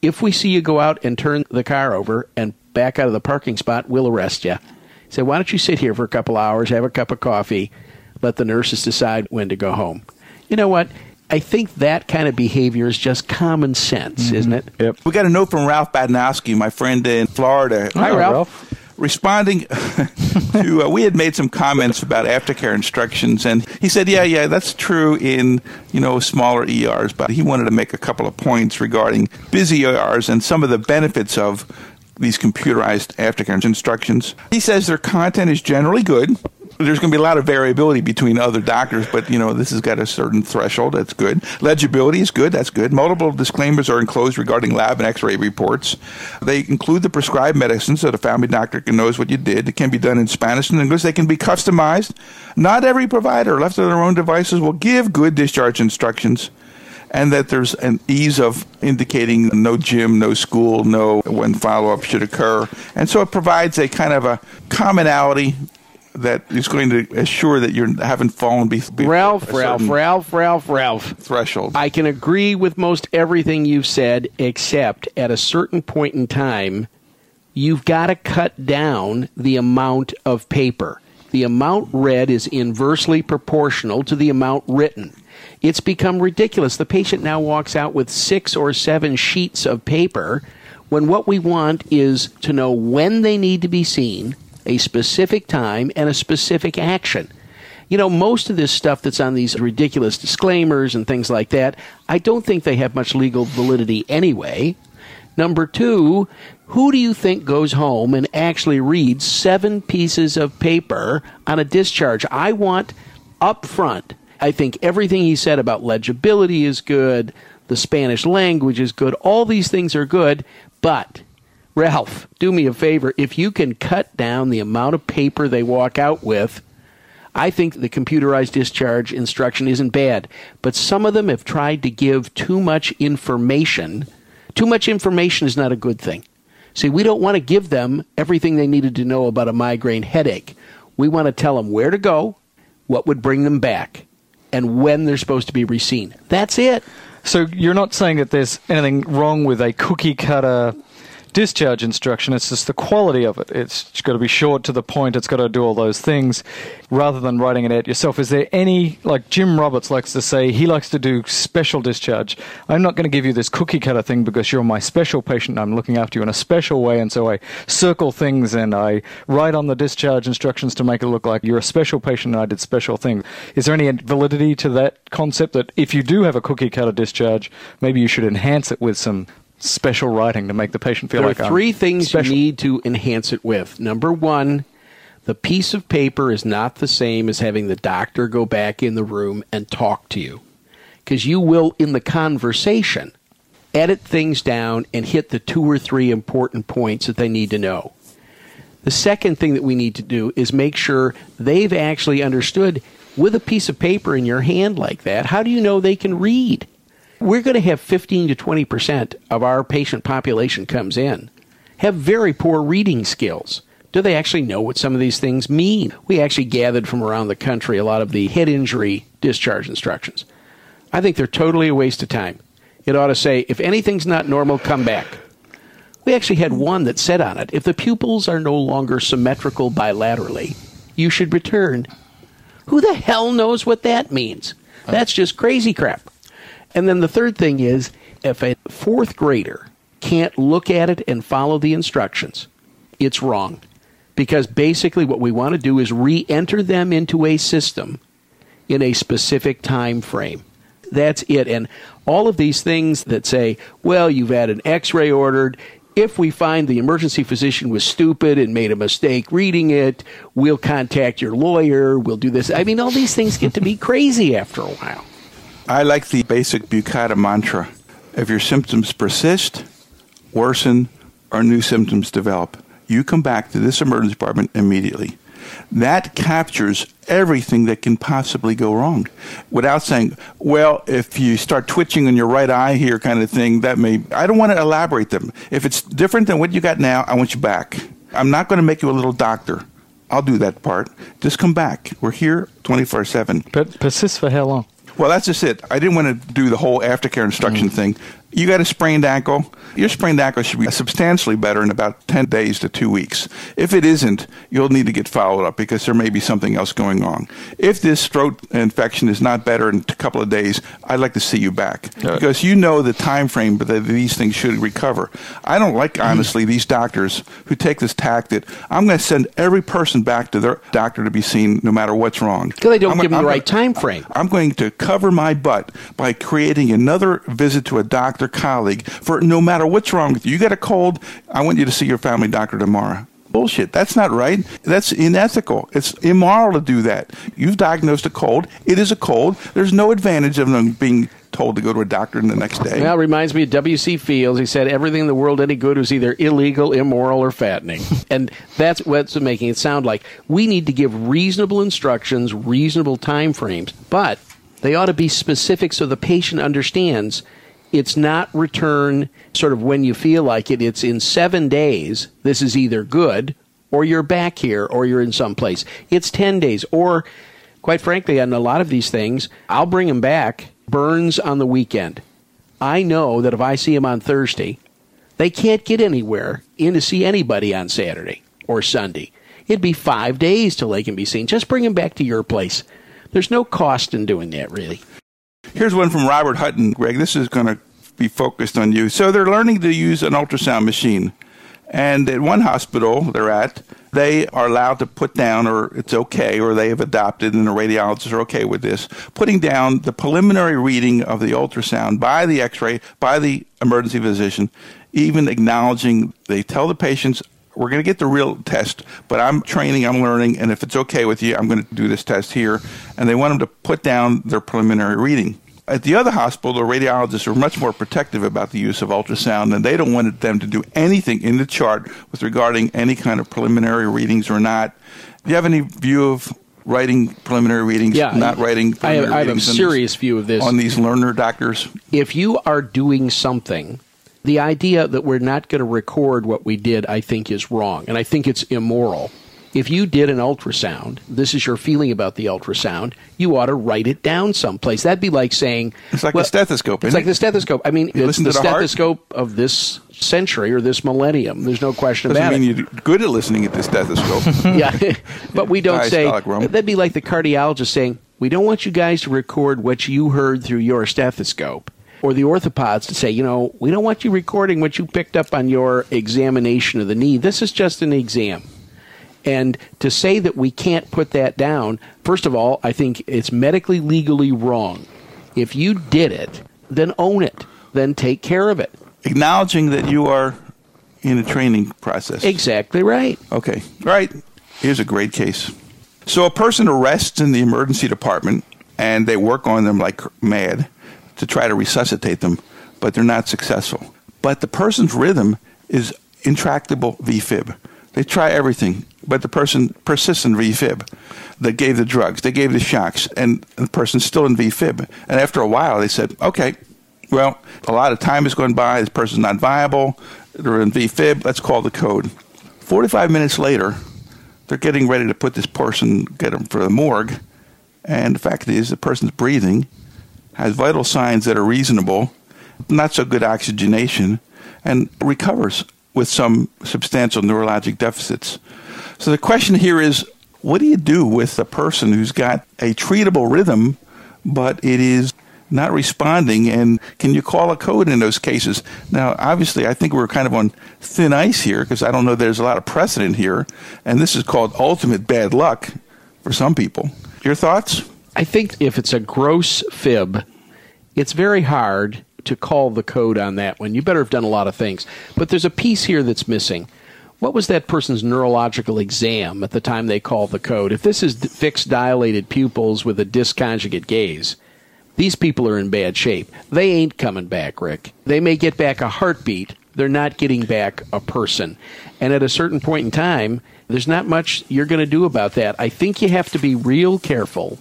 if we see you go out and turn the car over and back out of the parking spot, we'll arrest you. He said, why don't you sit here for a couple hours, have a cup of coffee, let the nurses decide when to go home. You know what? I think that kind of behavior is just common sense, isn't it? Yep. We got a note from Ralph Badnowski, my friend in Florida. Hi, Ralph. Responding to, we had made some comments about aftercare instructions, and he said, yeah, that's true in, smaller ERs, but he wanted to make a couple of points regarding busy ERs and some of the benefits of these computerized aftercare instructions. He says their content is generally good, there's going to be a lot of variability between other doctors, but, you know, this has got a certain threshold. That's good. Legibility is good. That's good. Multiple disclaimers are enclosed regarding lab and x-ray reports. They include the prescribed medicines so the family doctor knows what you did. It can be done in Spanish and English. They can be customized. Not every provider left to their own devices will give good discharge instructions, and that there's an ease of indicating no gym, no school, no when follow-up should occur. And so it provides a kind of a commonality that is going to assure that you haven't fallen before Ralph. Threshold. I can agree with most everything you've said, except at a certain point in time, you've got to cut down the amount of paper. The amount read is inversely proportional to the amount written. It's become ridiculous. The patient now walks out with 6 or 7 sheets of paper when what we want is to know when they need to be seen, a specific time, and a specific action. You know, most of this stuff that's on these ridiculous disclaimers and things like that, I don't think they have much legal validity anyway. Number two, who do you think goes home and actually reads 7 pieces of paper on a discharge? I want up front. I think everything he said about legibility is good. The Spanish language is good. All these things are good, but Ralph, do me a favor. If you can cut down the amount of paper they walk out with, I think the computerized discharge instruction isn't bad. But some of them have tried to give too much information. Too much information is not a good thing. See, we don't want to give them everything they needed to know about a migraine headache. We want to tell them where to go, what would bring them back, and when they're supposed to be reseen. That's it. So you're not saying that there's anything wrong with a cookie-cutter discharge instruction, it's just the quality of it. It's got to be short, to the point, it's got to do all those things, rather than writing it out yourself. Is there any, like Jim Roberts likes to say, he likes to do special discharge. I'm not going to give you this cookie-cutter thing because you're my special patient and I'm looking after you in a special way, and so I circle things and I write on the discharge instructions to make it look like you're a special patient and I did special things. Is there any validity to that concept that if you do have a cookie-cutter discharge, maybe you should enhance it with some special writing to make the patient feel like I'm special? There are 3 things you need to enhance it with. Number one, the piece of paper is not the same as having the doctor go back in the room and talk to you, because you will, in the conversation, edit things down and hit the 2 or 3 important points that they need to know. The second thing that we need to do is make sure they've actually understood, with a piece of paper in your hand like that, how do you know they can read? We're going to have 15 to 20% of our patient population comes in, have very poor reading skills. Do they actually know what some of these things mean? We actually gathered from around the country a lot of the head injury discharge instructions. I think they're totally a waste of time. It ought to say, if anything's not normal, come back. We actually had one that said on it, if the pupils are no longer symmetrical bilaterally, you should return. Who the hell knows what that means? That's just crazy crap. And then the third thing is, if a 4th grader can't look at it and follow the instructions, it's wrong. Because basically what we want to do is re-enter them into a system in a specific time frame. That's it. And all of these things that say, well, you've had an x-ray ordered. If we find the emergency physician was stupid and made a mistake reading it, we'll contact your lawyer. We'll do this. I mean, all these things get to be crazy after a while. I like the basic Buchanan mantra. If your symptoms persist, worsen, or new symptoms develop, you come back to this emergency department immediately. That captures everything that can possibly go wrong without saying, well, if you start twitching in your right eye here kind of thing, that may... I don't want to elaborate them. If it's different than what you got now, I want you back. I'm not going to make you a little doctor. I'll do that part. Just come back. We're here 24/7. But persist for how long? Well, that's just it. I didn't want to do the whole aftercare instruction thing. You got a sprained ankle. Your sprained ankle should be substantially better in about 10 days to 2 weeks. If it isn't, you'll need to get followed up because there may be something else going on. If this throat infection is not better in a couple of days, I'd like to see you back because you know the time frame that these things should recover. I don't like, honestly, these doctors who take this tack that I'm going to send every person back to their doctor to be seen no matter what's wrong. Because they don't give them the right time frame. I'm going to cover my butt by creating another visit to a doctor colleague for no matter what's wrong with you. You got a cold, I want you to see your family doctor tomorrow. bullshit. That's not right. That's unethical. It's immoral to do that. You've diagnosed a cold. It is a cold. There's no advantage of them being told to go to a doctor the next day. Well, it reminds me of W.C. Fields. He said, everything in the world any good was either illegal, immoral, or fattening. And that's what's making it sound like. We need to give reasonable instructions, reasonable time frames, but they ought to be specific so the patient understands it's not return sort of when you feel like it. It's in 7 days, this is either good, or you're back here, or you're in some place. It's 10 days, or quite frankly, on a lot of these things, I'll bring them back. Burns on the weekend. I know that if I see them on Thursday, they can't get anywhere in to see anybody on Saturday or Sunday. It'd be 5 days till they can be seen. Just bring them back to your place. There's no cost in doing that, really. Here's one from Robert Hutton, Greg. This is going to be focused on you. So they're learning to use an ultrasound machine. And at one hospital they're at, they are allowed to put down, or it's okay, or they have adopted, and the radiologists are okay with this, putting down the preliminary reading of the ultrasound by the x-ray, by the emergency physician, even acknowledging they tell the patients, we're going to get the real test, but I'm training, I'm learning, and if it's okay with you, I'm going to do this test here. And they want them to put down their preliminary reading. At the other hospital, the radiologists are much more protective about the use of ultrasound, and they don't want them to do anything in the chart with regarding any kind of preliminary readings or not. Do you have any view of writing preliminary readings, not writing preliminary readings? I have a serious view of this. On these learner doctors? If you are doing something, the idea that we're not going to record what we did, I think, is wrong, and I think it's immoral. If you did an ultrasound, this is your feeling about the ultrasound, you ought to write it down someplace. That'd be like saying... It's like a stethoscope, isn't it? It's like the stethoscope. I mean, it's the stethoscope of this century or this millennium. There's no question about it. Doesn't mean you're good at listening at the stethoscope. Yeah, but we don't say... That'd be like the cardiologist saying, we don't want you guys to record what you heard through your stethoscope. Or the orthopods to say, you know, we don't want you recording what you picked up on your examination of the knee. This is just an exam. And to say that we can't put that down, first of all, I think it's medically, legally wrong. If you did it, then own it. Then take care of it. Acknowledging that you are in a training process. Exactly right. Okay. All right. Here's a great case. So a person arrests in the emergency department, and they work on them like mad to try to resuscitate them, but they're not successful. But the person's rhythm is intractable VFib. They try everything, but the person persists in VFib. They gave the drugs, they gave the shocks, and the person's still in VFib. And after a while, they said, okay, well, a lot of time has gone by, this person's not viable, they're in VFib, let's call the code. 45 minutes later, they're getting ready to put this person, get him for the morgue, and the fact is the person's breathing, has vital signs that are reasonable, not so good oxygenation, and recovers with some substantial neurologic deficits. So the question here is, what do you do with a person who's got a treatable rhythm, but it is not responding, and can you call a code in those cases? Now, obviously, I think we're kind of on thin ice here, because I don't know there's a lot of precedent here, and this is called ultimate bad luck for some people. Your thoughts? I think if it's a gross fib, it's very hard to call the code on that one. You better have done a lot of things. But there's a piece here that's missing. What was that person's neurological exam at the time they called the code? If this is fixed dilated pupils with a disconjugate gaze, these people are in bad shape. They ain't coming back, Rick. They may get back a heartbeat. They're not getting back a person. And at a certain point in time, there's not much you're going to do about that. I think you have to be real careful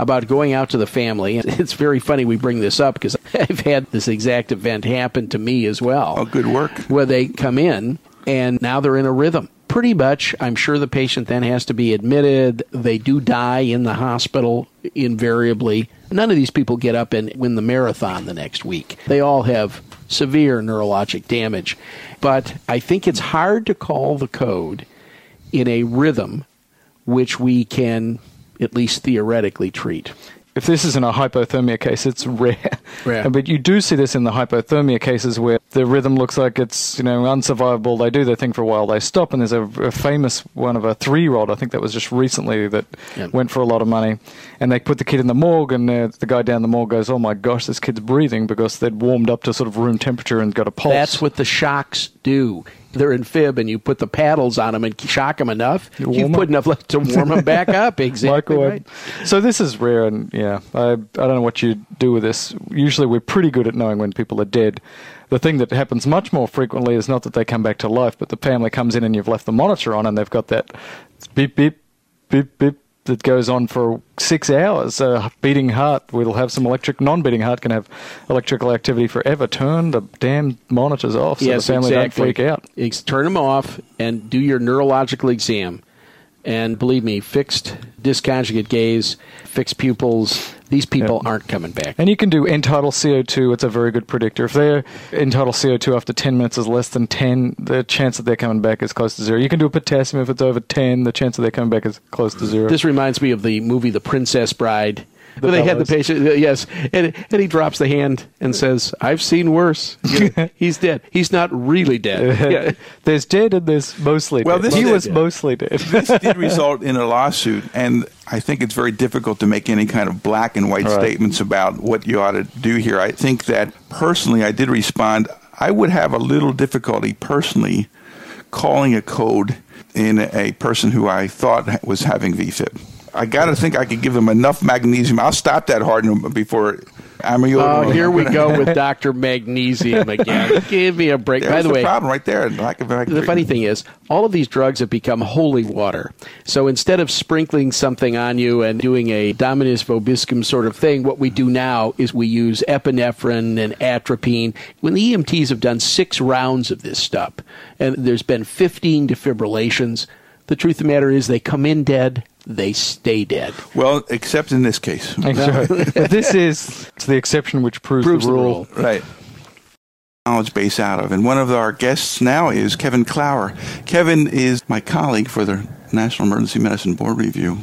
about going out to the family. It's very funny we bring this up because I've had this exact event happen to me as well. Oh, good work. Where they come in and now they're in a rhythm. Pretty much, I'm sure the patient then has to be admitted. They do die in the hospital invariably. None of these people get up and win the marathon the next week. They all have severe neurologic damage. But I think it's hard to call the code in a rhythm which we can at least theoretically treat. If this isn't a hypothermia case, it's rare. But you do see this in the hypothermia cases where the rhythm looks like it's, you know, unsurvivable. They do their thing for a while, they stop, and there's a famous one of a 3-year-old, I think that was just recently, that went for a lot of money. And they put the kid in the morgue, and the guy down the morgue goes, oh my gosh, this kid's breathing, because they'd warmed up to sort of room temperature and got a pulse. That's what the shocks do. they're in fib and you put the paddles on them and shock them enough, you put enough to warm them back up. Exactly right. So this is rare, and yeah, I don't know what you do with this. Usually we're pretty good at knowing when people are dead. The thing that happens much more frequently is not that they come back to life, but the family comes in and you've left the monitor on and they've got that beep, beep, beep, beep that goes on for 6 hours. A beating heart, we'll have some electric, non-beating heart can have electrical activity forever. Turn the damn monitors off so the family don't freak out. Turn them off and do your neurological exam. And believe me, fixed disconjugate gaze, fixed pupils, these people aren't coming back. And you can do end-tidal CO2. It's a very good predictor. If their end-tidal CO2 after 10 minutes is less than 10, the chance that they're coming back is close to zero. You can do a potassium. If it's over 10, the chance that they're coming back is close to zero. This reminds me of the movie The Princess Bride. But they had the patient, and he drops the hand and says, I've seen worse. You know, he's dead. He's not really dead. Yeah. There's dead and there's mostly dead. Well, he was mostly dead. This did result in a lawsuit, and I think it's very difficult to make any kind of black and white statements about what you ought to do here. I think that personally I did respond. I would have a little difficulty personally calling a code in a person who I thought was having VFib. I got to think I could give them enough magnesium. I'll stop that hardening before amyloid. Oh, here we go with Dr. Magnesium again. Give me a break. By the way, problem right there. The funny thing is, all of these drugs have become holy water. So instead of sprinkling something on you and doing a Dominus Vobiscum sort of thing, what we do now is we use epinephrine and atropine. When the EMTs have done 6 rounds of this stuff, and there's been 15 defibrillations, the truth of the matter is they come in dead. They stay dead. Well, except in this case. This is the exception which proves the rule. Right. Knowledge base out of. And one of our guests now is Kevin Clower. Kevin is my colleague for the National Emergency Medicine Board Review,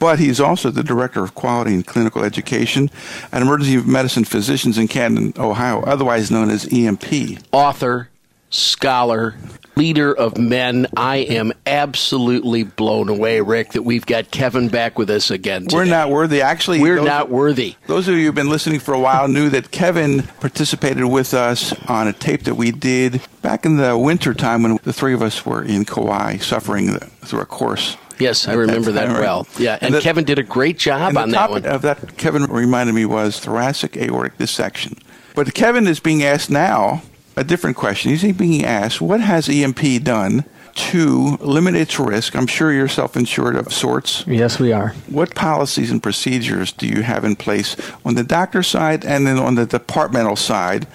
but he's also the Director of Quality and Clinical Education at Emergency Medicine Physicians in Canton, Ohio, otherwise known as EMP. Author, scholar, leader of men. I am absolutely blown away, Rick, that we've got Kevin back with us again today. We're not worthy. Actually, we're not worthy. Those of you who've been listening for a while knew that Kevin participated with us on a tape that we did back in the winter time when the 3 of us were in Kauai suffering through a course. Yes, I remember that well. Yeah, and Kevin did a great job on that one. The topic of that Kevin reminded me was thoracic aortic dissection. But Kevin is being asked now a different question. He's being asked, what has EMP done to limit its risk? I'm sure you're self-insured of sorts. Yes, we are. What policies and procedures do you have in place on the doctor's side and then on the departmental side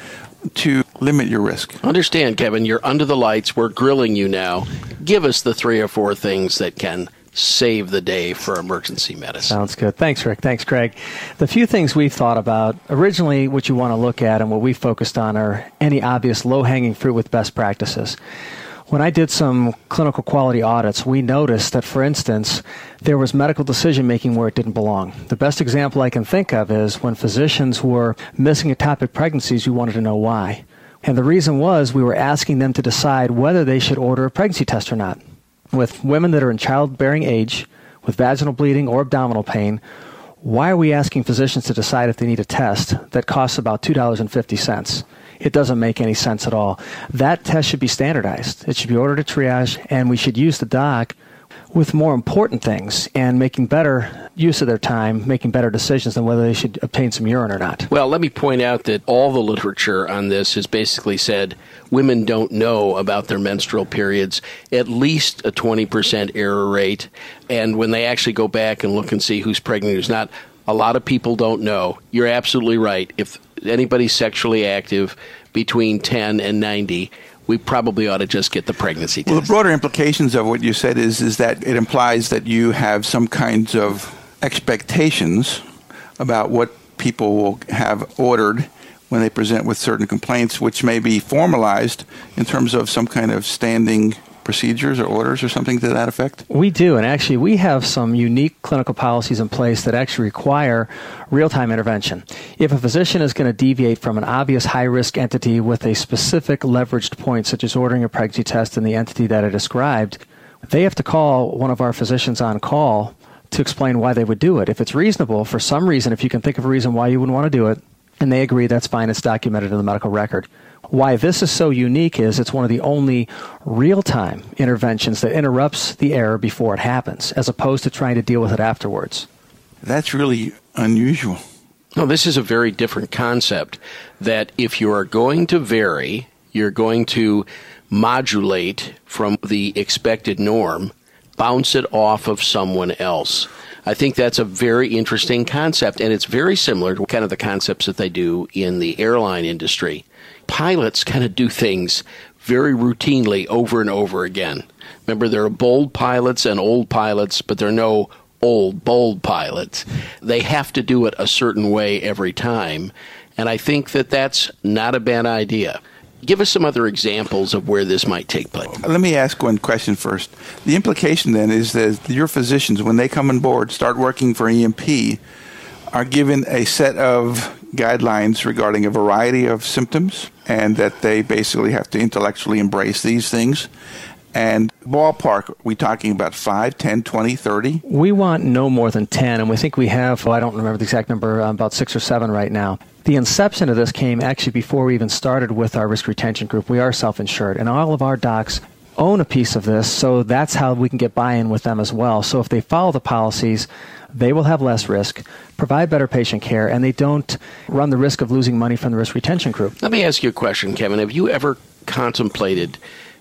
to limit your risk? Understand, Kevin, you're under the lights. We're grilling you now. Give us the 3 or 4 things that can save the day for emergency medicine. Sounds good. Thanks, Rick. Thanks, Greg. The few things we've thought about, originally what you want to look at and what we focused on are any obvious low-hanging fruit with best practices. When I did some clinical quality audits, we noticed that, for instance, there was medical decision-making where it didn't belong. The best example I can think of is when physicians were missing ectopic pregnancies, we wanted to know why. And the reason was we were asking them to decide whether they should order a pregnancy test or not. With women that are in childbearing age, with vaginal bleeding or abdominal pain, why are we asking physicians to decide if they need a test that costs about $2.50? It doesn't make any sense at all. That test should be standardized. It should be ordered at triage, and we should use the doc with more important things and making better use of their time, making better decisions than whether they should obtain some urine or not. Well, let me point out that all the literature on this has basically said women don't know about their menstrual periods, at least a 20% error rate. And when they actually go back and look and see who's pregnant, who's not, a lot of people don't know. You're absolutely right. If anybody's sexually active between 10 and 90, we probably ought to just get the pregnancy test. Well, the broader implications of what you said is that it implies that you have some kinds of expectations about what people will have ordered when they present with certain complaints, which may be formalized in terms of some kind of standing procedures or orders or something to that effect? We do, and actually we have some unique clinical policies in place that actually require real-time intervention. If a physician is going to deviate from an obvious high-risk entity with a specific leveraged point, such as ordering a pregnancy test in the entity that I described, they have to call one of our physicians on call to explain why they would do it. If it's reasonable, for some reason, if you can think of a reason why you wouldn't want to do it, and they agree, that's fine, it's documented in the medical record. Why this is so unique is it's one of the only real-time interventions that interrupts the error before it happens, as opposed to trying to deal with it afterwards. That's really unusual. No, this is a very different concept, that if you are going to vary, you're going to modulate from the expected norm, bounce it off of someone else. I think that's a very interesting concept, and it's very similar to kind of the concepts that they do in the airline industry. Pilots kind of do things very routinely over and over again. Remember, there are bold pilots and old pilots, but there are no old, bold pilots. They have to do it a certain way every time, and I think that that's not a bad idea. Give us some other examples of where this might take place. Let me ask one question first. The implication then is that your physicians, when they come on board, start working for EMP, are given a set of guidelines regarding a variety of symptoms, and that they basically have to intellectually embrace these things. And ballpark, are we talking about 5, 10, 20, 30? We want no more than 10, and we think we have, well, I don't remember the exact number, about 6 or 7 right now. The inception of this came actually before we even started with our risk retention group. We are self-insured, and all of our docs own a piece of this, so that's how we can get buy-in with them as well. So if they follow the policies, they will have less risk, provide better patient care, and they don't run the risk of losing money from the risk retention group. Let me ask you a question, Kevin. Have you ever contemplated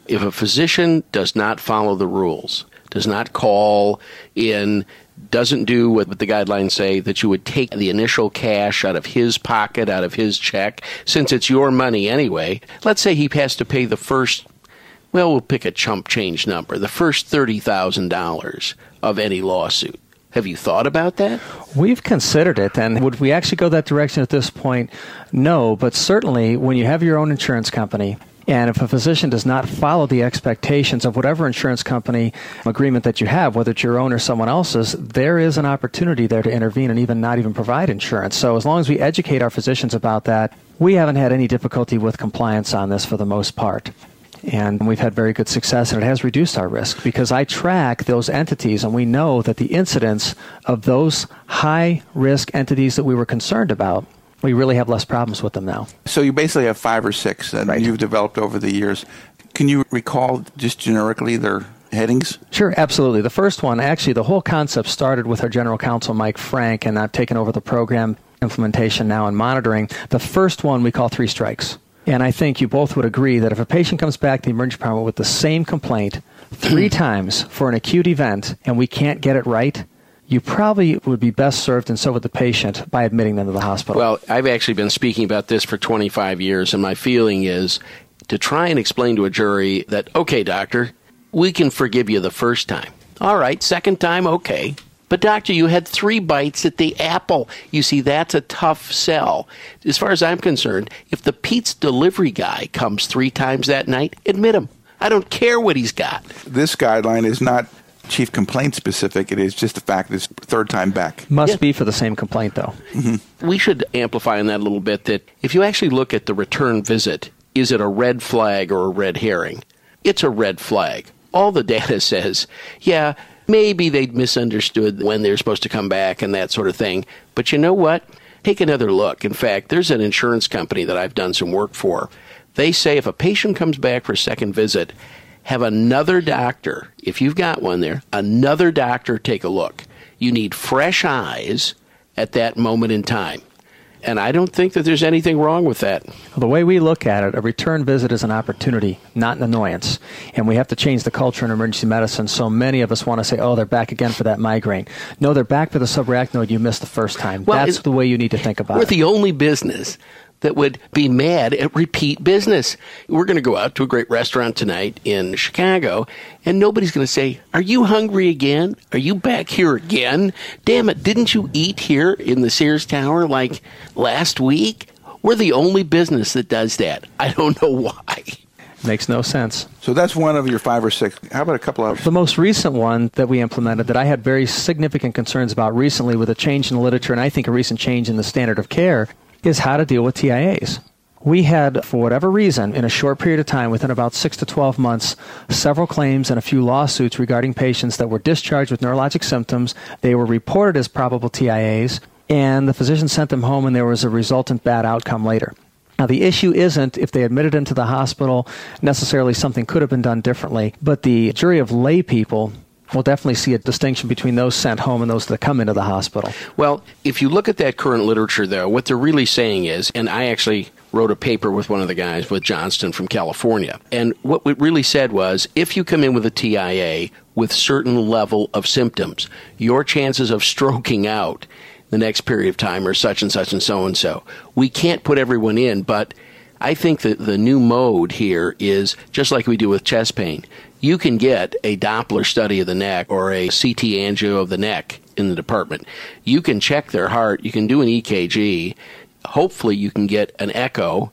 if a physician does not follow the rules, does not call in, doesn't do what the guidelines say, that you would take the initial cash out of his pocket, out of his check, since it's your money anyway? Let's say he has to pay the first, well, we'll pick a chump change number, the first $30,000 of any lawsuit. Have you thought about that? We've considered it, and would we actually go that direction at this point? No, but certainly when you have your own insurance company, and if a physician does not follow the expectations of whatever insurance company agreement that you have, whether it's your own or someone else's, there is an opportunity there to intervene and even not even provide insurance. So as long as we educate our physicians about that, we haven't had any difficulty with compliance on this for the most part. And we've had very good success, and it has reduced our risk because I track those entities, and we know that the incidence of those high-risk entities that we were concerned about, we really have less problems with them now. So you basically have 5 or 6 that right. You've developed over the years. Can you recall just generically their headings? Sure, absolutely. The first one, actually, the whole concept started with our general counsel, Mike Frank, and I've taken over the program implementation now and monitoring. The first one we call 3 strikes. And I think you both would agree that if a patient comes back to the emergency department with the same complaint 3 times for an acute event and we can't get it right, you probably would be best served, and so would the patient, by admitting them to the hospital. Well, I've actually been speaking about this for 25 years, and my feeling is to try and explain to a jury that, okay, doctor, we can forgive you the first time. All right, second time, okay. But, doctor, you had 3 bites at the apple. You see, that's a tough sell. As far as I'm concerned, if the pizza delivery guy comes 3 times that night, admit him. I don't care what he's got. This guideline is not chief complaint specific. It is just the fact that it's 3rd time back. Must be for the same complaint, though. Mm-hmm. We should amplify on that a little bit, that if you actually look at the return visit, is it a red flag or a red herring? It's a red flag. All the data says, yeah, maybe they misunderstood when they're supposed to come back and that sort of thing. But you know what? Take another look. In fact, there's an insurance company that I've done some work for. They say if a patient comes back for a second visit, have another doctor, if you've got one there, another doctor take a look. You need fresh eyes at that moment in time. And I don't think that there's anything wrong with that. The way we look at it, a return visit is an opportunity, not an annoyance. And we have to change the culture in emergency medicine. So many of us want to say, oh, they're back again for that migraine. No, they're back for the subarachnoid you missed the first time. Well, that's the way you need to think about it. We're the only business that would be mad at repeat business. We're going to go out to a great restaurant tonight in Chicago, and nobody's going to say, are you hungry again? Are you back here again? Damn it, didn't you eat here in the Sears Tower like last week? We're the only business that does that. I don't know why. Makes no sense. So that's one of your 5 or 6. How about a couple others? The most recent one that we implemented that I had very significant concerns about recently with a change in the literature, and I think a recent change in the standard of care, is how to deal with TIAs. We had, for whatever reason, in a short period of time, within about 6 to 12 months, several claims and a few lawsuits regarding patients that were discharged with neurologic symptoms. They were reported as probable TIAs, and the physician sent them home, and there was a resultant bad outcome later. Now, the issue isn't if they admitted him to the hospital, necessarily something could have been done differently, but the jury of lay people will definitely see a distinction between those sent home and those that come into the hospital. Well, if you look at that current literature, though, what they're really saying is, and I actually wrote a paper with one of the guys, with Johnston from California, and what we really said was, if you come in with a TIA with certain level of symptoms, your chances of stroking out the next period of time or such and such and so and so. We can't put everyone in, but I think that the new mode here is just like we do with chest pain. You can get a Doppler study of the neck or a CT angio of the neck in the department. You can check their heart. You can do an EKG. Hopefully you can get an echo.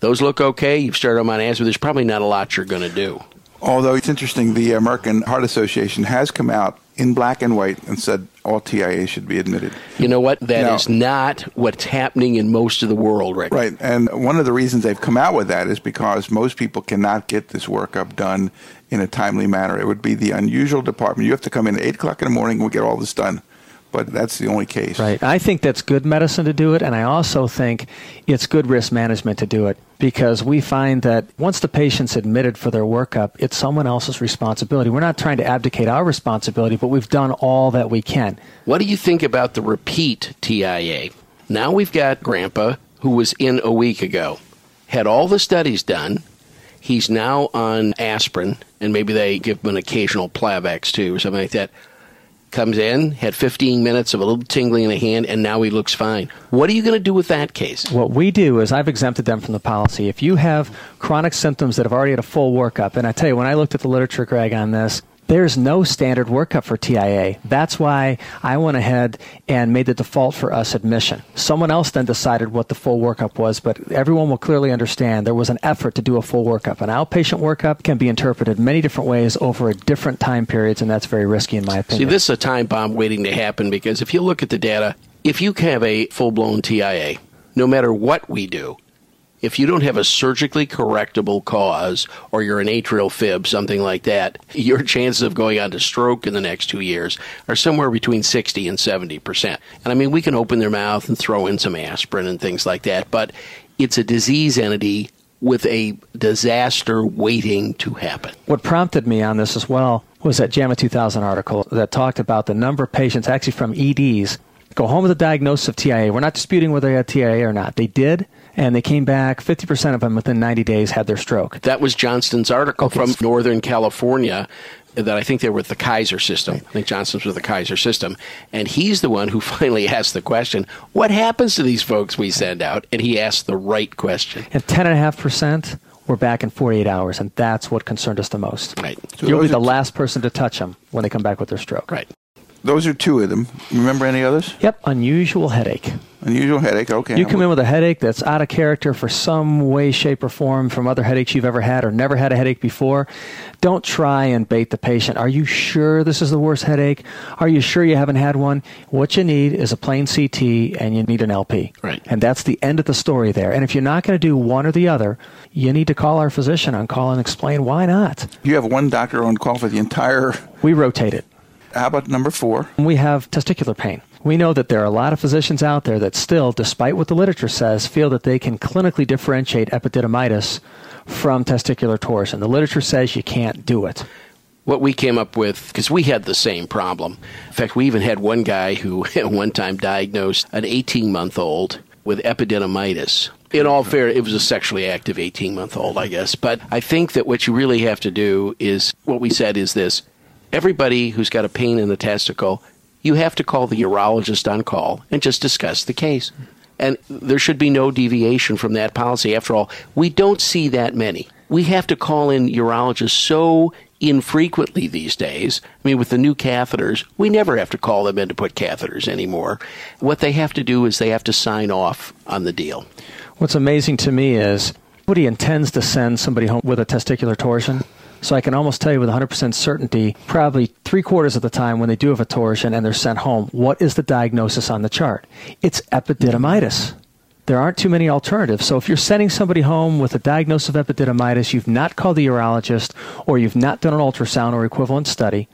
Those look okay. You've started them on asthma. There's probably not a lot you're going to do. Although it's interesting, the American Heart Association has come out in black and white and said all TIA should be admitted. You know what? That is not what's happening in most of the world right now. Right. And one of the reasons they've come out with that is because most people cannot get this workup done in a timely manner. It would be the unusual department. You have to come in at 8 o'clock in the morning and we'll get all this done. But that's the only case. Right. I think that's good medicine to do it, and I also think it's good risk management to do it, because we find that once the patient's admitted for their workup, it's someone else's responsibility. We're not trying to abdicate our responsibility, but we've done all that we can. What do you think about the repeat TIA? Now we've got Grandpa, who was in a week ago, had all the studies done. He's now on aspirin, and maybe they give him an occasional Plavix, too, or something like that. Comes in, had 15 minutes of a little tingling in the hand, and now he looks fine. What are you going to do with that case? What we do is I've exempted them from the policy. If you have chronic symptoms that have already had a full workup, and I tell you, when I looked at the literature, Greg, on this, there's no standard workup for TIA. That's why I went ahead and made the default for us admission. Someone else then decided what the full workup was, but everyone will clearly understand there was an effort to do a full workup. An outpatient workup can be interpreted many different ways over different time periods, and that's very risky in my opinion. See, this is a time bomb waiting to happen, because if you look at the data, if you have a full-blown TIA, no matter what we do, if you don't have a surgically correctable cause, or you're an atrial fib, something like that, your chances of going on to stroke in the next 2 years are somewhere between 60 and 70%. And I mean, we can open their mouth and throw in some aspirin and things like that, but it's a disease entity with a disaster waiting to happen. What prompted me on this as well was that JAMA 2000 article that talked about the number of patients, actually from EDs, go home with a diagnosis of TIA. We're not disputing whether they had TIA or not. They did. And they came back, 50% of them within 90 days had their stroke. That was Johnston's article from Northern California, that I think they were with the Kaiser system. Right. I think Johnston's with the Kaiser system. And he's the one who finally asked the question, what happens to these folks we send out? And he asked the right question. And 10.5% were back in 48 hours, and that's what concerned us the most. Right. So you'll be the last person to touch them when they come back with their stroke. Right. Those are two of them. Remember any others? Yep. Unusual headache. Unusual headache, okay. You come in with a headache that's out of character for some way, shape, or form from other headaches you've ever had or never had a headache before. Don't try and bait the patient. Are you sure this is the worst headache? Are you sure you haven't had one? What you need is a plain CT, and you need an LP. Right. And that's the end of the story there. And if you're not going to do one or the other, you need to call our physician on call and explain why not. You have one doctor on call for the entire... We rotate it. How about number 4? We have testicular pain. We know that there are a lot of physicians out there that still, despite what the literature says, feel that they can clinically differentiate epididymitis from testicular torsion. The literature says you can't do it. What we came up with, because we had the same problem. In fact, we even had one guy who at one time diagnosed an 18-month-old with epididymitis. In all fairness, it was a sexually active 18-month-old, I guess. But I think that what you really have to do is, what we said is this. Everybody who's got a pain in the testicle, you have to call the urologist on call and just discuss the case. And there should be no deviation from that policy. After all, we don't see that many. We have to call in urologists so infrequently these days. I mean, with the new catheters, we never have to call them in to put catheters anymore. What they have to do is they have to sign off on the deal. What's amazing to me is nobody intends to send somebody home with a testicular torsion. So I can almost tell you with 100% certainty, probably 3/4 of the time when they do have a torsion and they're sent home, what is the diagnosis on the chart? It's epididymitis. There aren't too many alternatives. So if you're sending somebody home with a diagnosis of epididymitis, you've not called the urologist, or you've not done an ultrasound or equivalent study,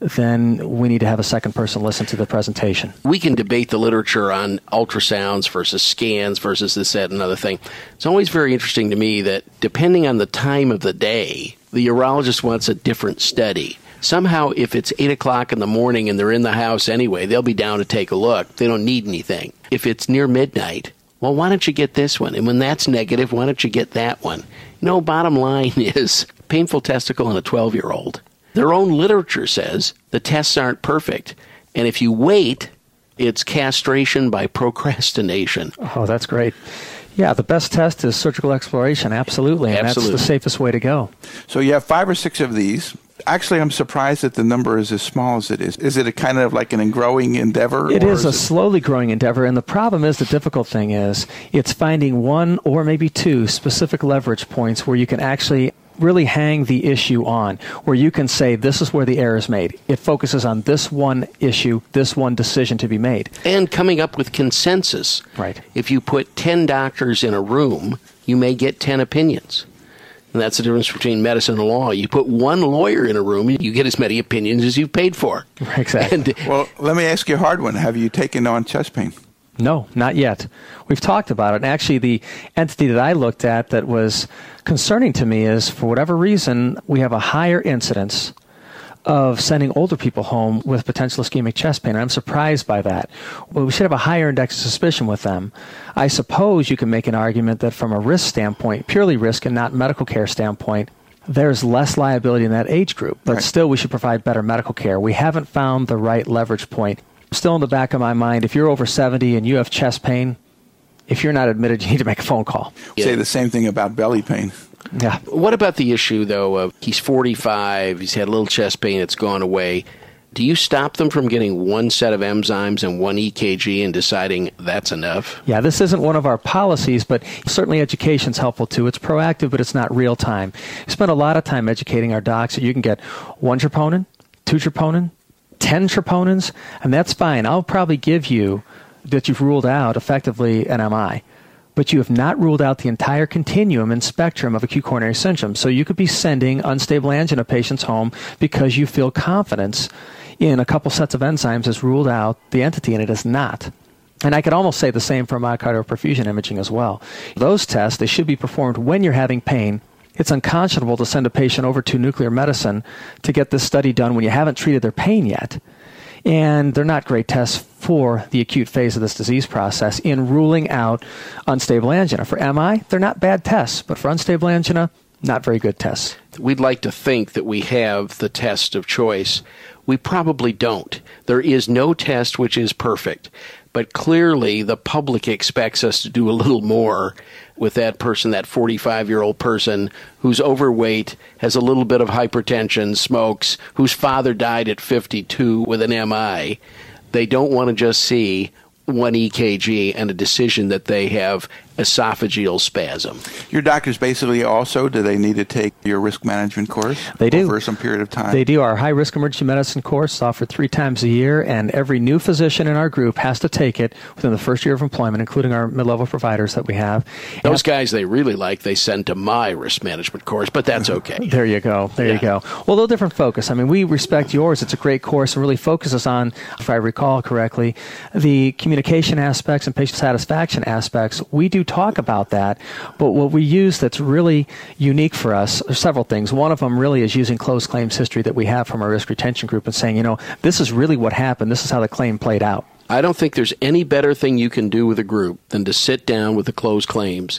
then we need to have a second person listen to the presentation. We can debate the literature on ultrasounds versus scans versus this, that, and another thing. It's always very interesting to me that depending on the time of the day, the urologist wants a different study. Somehow, if it's 8 o'clock in the morning and they're in the house anyway, they'll be down to take a look. They don't need anything. If it's near midnight, well, why don't you get this one? And when that's negative, why don't you get that one? No, bottom line is painful testicle in a 12-year-old. Their own literature says the tests aren't perfect. And if you wait, it's castration by procrastination. Oh, that's great. Yeah, the best test is surgical exploration, absolutely. And that's the safest way to go. So you have 5 or 6 of these. Actually, I'm surprised that the number is as small as it is. Is it a kind of like an growing endeavor? It is a slowly growing endeavor, and the problem is, the difficult thing is, it's finding one or maybe 2 specific leverage points where you can actually really hang the issue on, where you can say, this is where the error is made. It focuses on this one issue, this one decision to be made. And coming up with consensus. Right. If you put 10 doctors in a room, you may get 10 opinions. And that's the difference between medicine and law. You put one lawyer in a room, you get as many opinions as you've paid for. Exactly. And, well, let me ask you a hard one. Have you taken on chest pain? No, not yet. We've talked about it. And actually, the entity that I looked at that was concerning to me is, for whatever reason, we have a higher incidence of sending older people home with potential ischemic chest pain. I'm surprised by that. Well, we should have a higher index of suspicion with them. I suppose you can make an argument that from a risk standpoint, purely risk and not medical care standpoint, there's less liability in that age group. But still, we should provide better medical care. We haven't found the right leverage point. Still in the back of my mind, if you're over 70 and you have chest pain, if you're not admitted, you need to make a phone call. Yeah. Say the same thing about belly pain. Yeah. What about the issue, though, of he's 45, he's had a little chest pain, it's gone away. Do you stop them from getting one set of enzymes and one EKG and deciding that's enough? Yeah, this isn't one of our policies, but certainly education's helpful, too. It's proactive, but it's not real time. We spend a lot of time educating our docs that you can get 1 troponin, 2 troponin, 10 troponins, and that's fine. I'll probably give you that you've ruled out effectively an MI. But you have not ruled out the entire continuum and spectrum of acute coronary syndrome. So you could be sending unstable angina patients home because you feel confidence in a couple sets of enzymes has ruled out the entity, and it has not. And I could almost say the same for myocardial perfusion imaging as well. Those tests, they should be performed when you're having pain. It's unconscionable to send a patient over to nuclear medicine to get this study done when you haven't treated their pain yet. And they're not great tests for the acute phase of this disease process in ruling out unstable angina. For MI, they're not bad tests, but for unstable angina, not very good tests. We'd like to think that we have the test of choice. We probably don't. There is no test which is perfect. But clearly, the public expects us to do a little more with that person, that 45-year-old person who's overweight, has a little bit of hypertension, smokes, whose father died at 52 with an MI. They don't want to just see one EKG and a decision that they have esophageal spasm. Your doctors basically also, do they need to take your risk management course? They do. For some period of time? They do. Our high-risk emergency medicine course is offered 3 times a year, and every new physician in our group has to take it within the first year of employment, including our mid-level providers that we have. Those guys they really like, they send to my risk management course, but that's okay. There you go. There you go. Well, a little different focus. I mean, we respect yours. It's a great course and really focuses on, if I recall correctly, the communication aspects and patient satisfaction aspects. We do talk about that, but what we use that's really unique for us are several things. One of them really is using closed claims history that we have from our risk retention group and saying, you know, this is really what happened. This is how the claim played out. I don't think there's any better thing you can do with a group than to sit down with the closed claims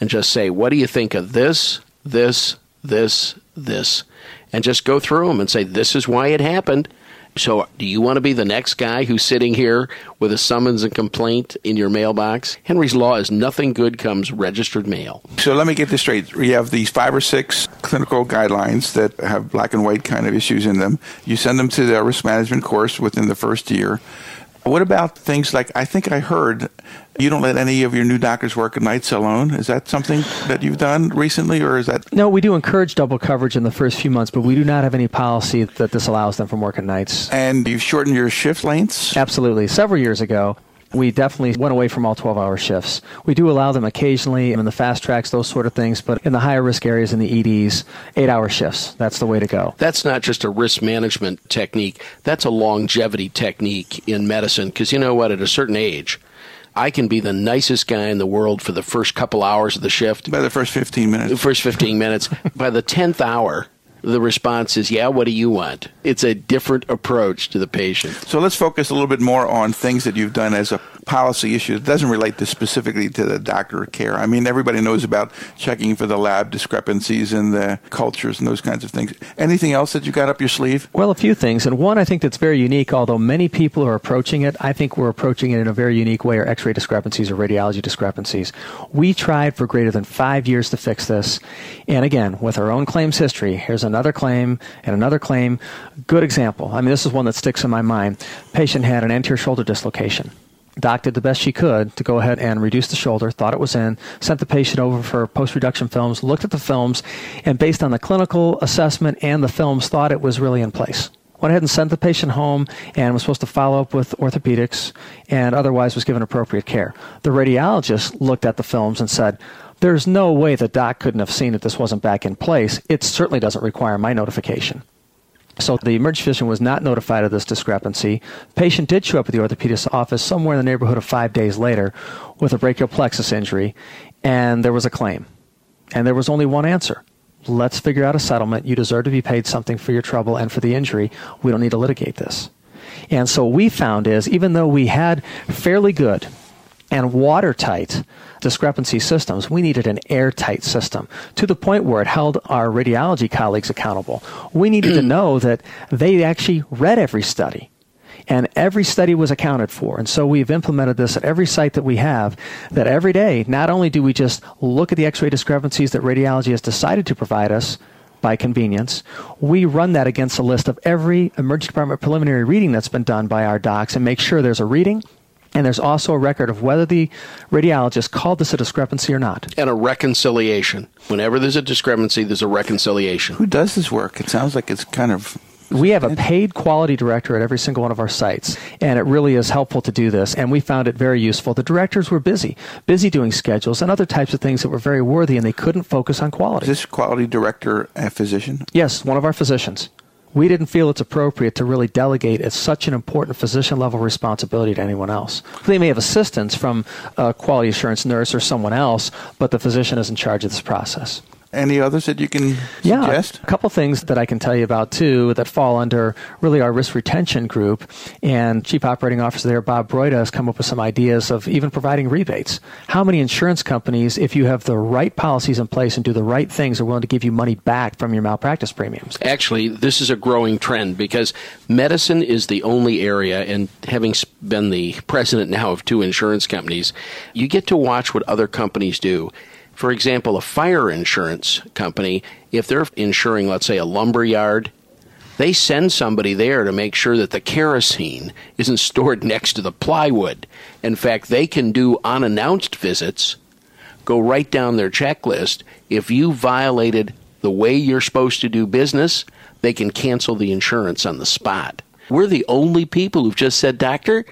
and just say, what do you think of this, this, this, this? And just go through them and say, this is why it happened. So do you want to be the next guy who's sitting here with a summons and complaint in your mailbox? Henry's law is nothing good comes registered mail. So let me get this straight. We have these 5 or 6 clinical guidelines that have black and white kind of issues in them. You send them to the risk management course within the first year. What about things like, I think I heard you don't let any of your new doctors work at nights alone. Is that something that you've done recently, or is that? No, we do encourage double coverage in the first few months, but we do not have any policy that disallows them from working nights. And you've shortened your shift lengths? Absolutely. Several years ago, we definitely went away from all 12-hour shifts. We do allow them occasionally in the fast tracks, those sort of things, but in the higher risk areas, in the EDs, 8-hour shifts. That's the way to go. That's not just a risk management technique. That's a longevity technique in medicine, because you know what, at a certain age, I can be the nicest guy in the world for the first couple hours of the shift. By the first 15 minutes. The first 15 minutes. By the 10th hour, the response is, yeah, what do you want? It's a different approach to the patient. So let's focus a little bit more on things that you've done as a policy issue. It doesn't relate to specifically to the doctor care. I mean, everybody knows about checking for the lab discrepancies and the cultures and those kinds of things. Anything else that you got up your sleeve? Well, a few things. And one I think that's very unique, although many people are approaching it, I think we're approaching it in a very unique way, are x-ray discrepancies or radiology discrepancies. We tried for greater than 5 years to fix this. And again, with our own claims history, here's another claim and another claim. Good example. I mean, this is one that sticks in my mind. Patient had an anterior shoulder dislocation. Doc did the best she could to go ahead and reduce the shoulder, thought it was in, sent the patient over for post-reduction films, looked at the films, and based on the clinical assessment and the films, thought it was really in place. Went ahead and sent the patient home and was supposed to follow up with orthopedics and otherwise was given appropriate care. The radiologist looked at the films and said, there's no way the doc couldn't have seen that this wasn't back in place. It certainly doesn't require my notification. So the emergency physician was not notified of this discrepancy. Patient did show up at the orthopedist's office somewhere in the neighborhood of 5 days later with a brachial plexus injury, and there was a claim. And there was only one answer. Let's figure out a settlement. You deserve to be paid something for your trouble and for the injury. We don't need to litigate this. And so what we found is, even though we had fairly good and watertight discrepancy systems, we needed an airtight system to the point where it held our radiology colleagues accountable. We needed to know that they actually read every study and every study was accounted for. And so we've implemented this at every site that we have, that every day, not only do we just look at the x-ray discrepancies that radiology has decided to provide us by convenience, we run that against a list of every emergency department preliminary reading that's been done by our docs and make sure there's a reading. And there's also a record of whether the radiologist called this a discrepancy or not. And a reconciliation. Whenever there's a discrepancy, there's a reconciliation. Who does this work? It sounds like it's kind of... We have a paid quality director at every single one of our sites, and it really is helpful to do this, and we found it very useful. The directors were busy doing schedules and other types of things that were very worthy, and they couldn't focus on quality. Is this quality director a physician? Yes, one of our physicians. We didn't feel it's appropriate to really delegate as such an important physician-level responsibility to anyone else. They may have assistance from a quality assurance nurse or someone else, but the physician is in charge of this process. Any others that you can suggest? Yeah, a couple things that I can tell you about, too, that fall under really our risk retention group. And Chief Operating Officer there, Bob Broida, has come up with some ideas of even providing rebates. How many insurance companies, if you have the right policies in place and do the right things, are willing to give you money back from your malpractice premiums? Actually, this is a growing trend because medicine is the only area, and having been the president now of two insurance companies, you get to watch what other companies do. For example, a fire insurance company, if they're insuring, let's say, a lumber yard, they send somebody there to make sure that the kerosene isn't stored next to the plywood. In fact, they can do unannounced visits, go right down their checklist. If you violated the way you're supposed to do business, they can cancel the insurance on the spot. We're the only people who've just said, doctor,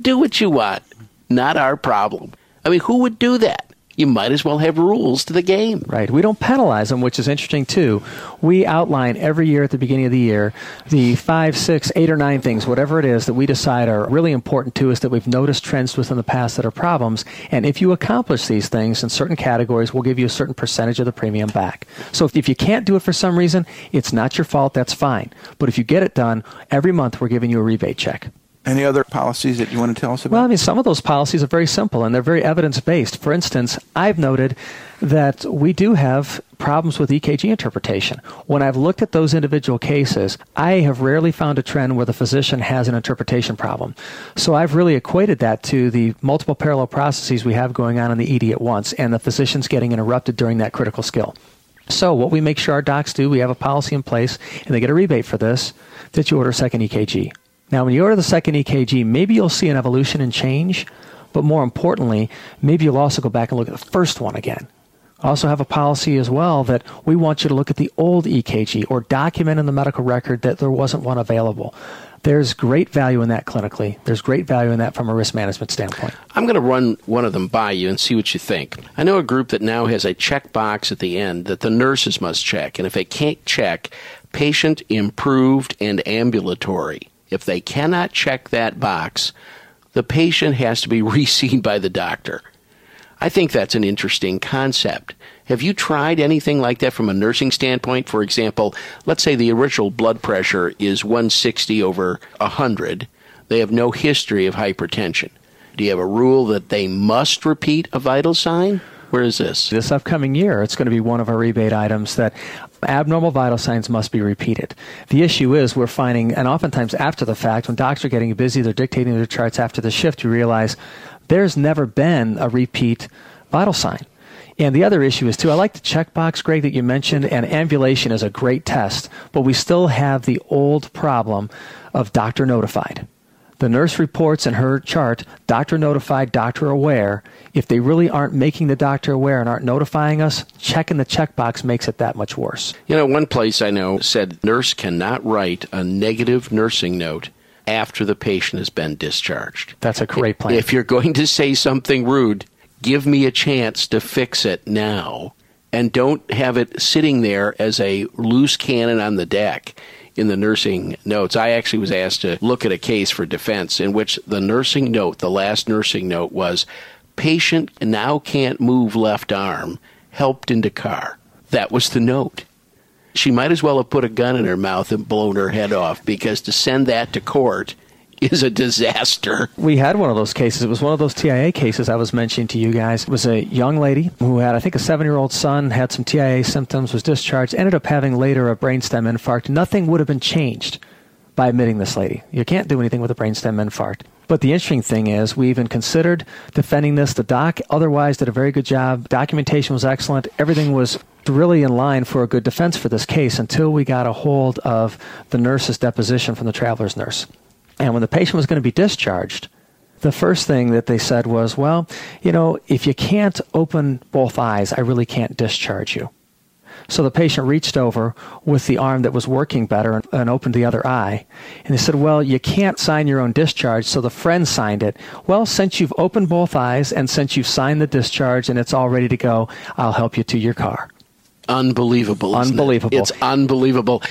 do what you want. Not our problem. I mean, who would do that? You might as well have rules to the game. Right. We don't penalize them, which is interesting, too. We outline every year at the beginning of the year the 5, 6, 8, or 9 things, whatever it is, that we decide are really important to us, that we've noticed trends within the past that are problems. And if you accomplish these things in certain categories, we'll give you a certain percentage of the premium back. So if you can't do it for some reason, it's not your fault. That's fine. But if you get it done, every month we're giving you a rebate check. Any other policies that you want to tell us about? Well, I mean, some of those policies are very simple, and they're very evidence-based. For instance, I've noted that we do have problems with EKG interpretation. When I've looked at those individual cases, I have rarely found a trend where the physician has an interpretation problem. So I've really equated that to the multiple parallel processes we have going on in the ED at once, and the physician's getting interrupted during that critical skill. So what we make sure our docs do, we have a policy in place, and they get a rebate for this, that you order a second EKG. Now, when you order the second EKG, maybe you'll see an evolution and change, but more importantly, maybe you'll also go back and look at the first one again. Also have a policy as well that we want you to look at the old EKG or document in the medical record that there wasn't one available. There's great value in that clinically. There's great value in that from a risk management standpoint. I'm going to run one of them by you and see what you think. I know a group that now has a checkbox at the end that the nurses must check. And if they can't check, patient improved and ambulatory. If they cannot check that box, the patient has to be re-seen by the doctor. I think that's an interesting concept. Have you tried anything like that from a nursing standpoint? For example, let's say the original blood pressure is 160 over 100. They have no history of hypertension. Do you have a rule that they must repeat a vital sign? Where is this? This upcoming year, it's going to be one of our rebate items that abnormal vital signs must be repeated. The issue is we're finding, and oftentimes after the fact, when docs are getting busy, they're dictating their charts after the shift, you realize there's never been a repeat vital sign. And the other issue is, too, I like the checkbox, Greg, that you mentioned, and ambulation is a great test, but we still have the old problem of doctor notified. The nurse reports in her chart, doctor notified, doctor aware. If they really aren't making the doctor aware and aren't notifying us, checking the checkbox makes it that much worse. You know, one place I know said nurse cannot write a negative nursing note after the patient has been discharged. That's a great plan. If you're going to say something rude, give me a chance to fix it now, and don't have it sitting there as a loose cannon on the deck in the nursing notes. I actually was asked to look at a case for defense in which the nursing note, the last nursing note was, patient now can't move left arm, helped into car. That was the note. She might as well have put a gun in her mouth and blown her head off, because to send that to court is a disaster. We had one of those cases. It was one of those TIA cases I was mentioning to you guys. It was a young lady who had, I think, a 7-year-old son, had some TIA symptoms, was discharged, ended up having later a brainstem infarct. Nothing would have been changed by admitting this lady. You can't do anything with a brainstem infarct. But the interesting thing is we even considered defending this. The doc otherwise did a very good job. Documentation was excellent. Everything was really in line for a good defense for this case until we got a hold of the nurse's deposition from the traveler's nurse. And when the patient was going to be discharged, the first thing that they said was, well, you know, if you can't open both eyes, I really can't discharge you. So the patient reached over with the arm that was working better and opened the other eye. And they said, well, you can't sign your own discharge, so the friend signed it. Well, since you've opened both eyes and since you've signed the discharge and it's all ready to go, I'll help you to your car. Unbelievable. Unbelievable. It's unbelievable.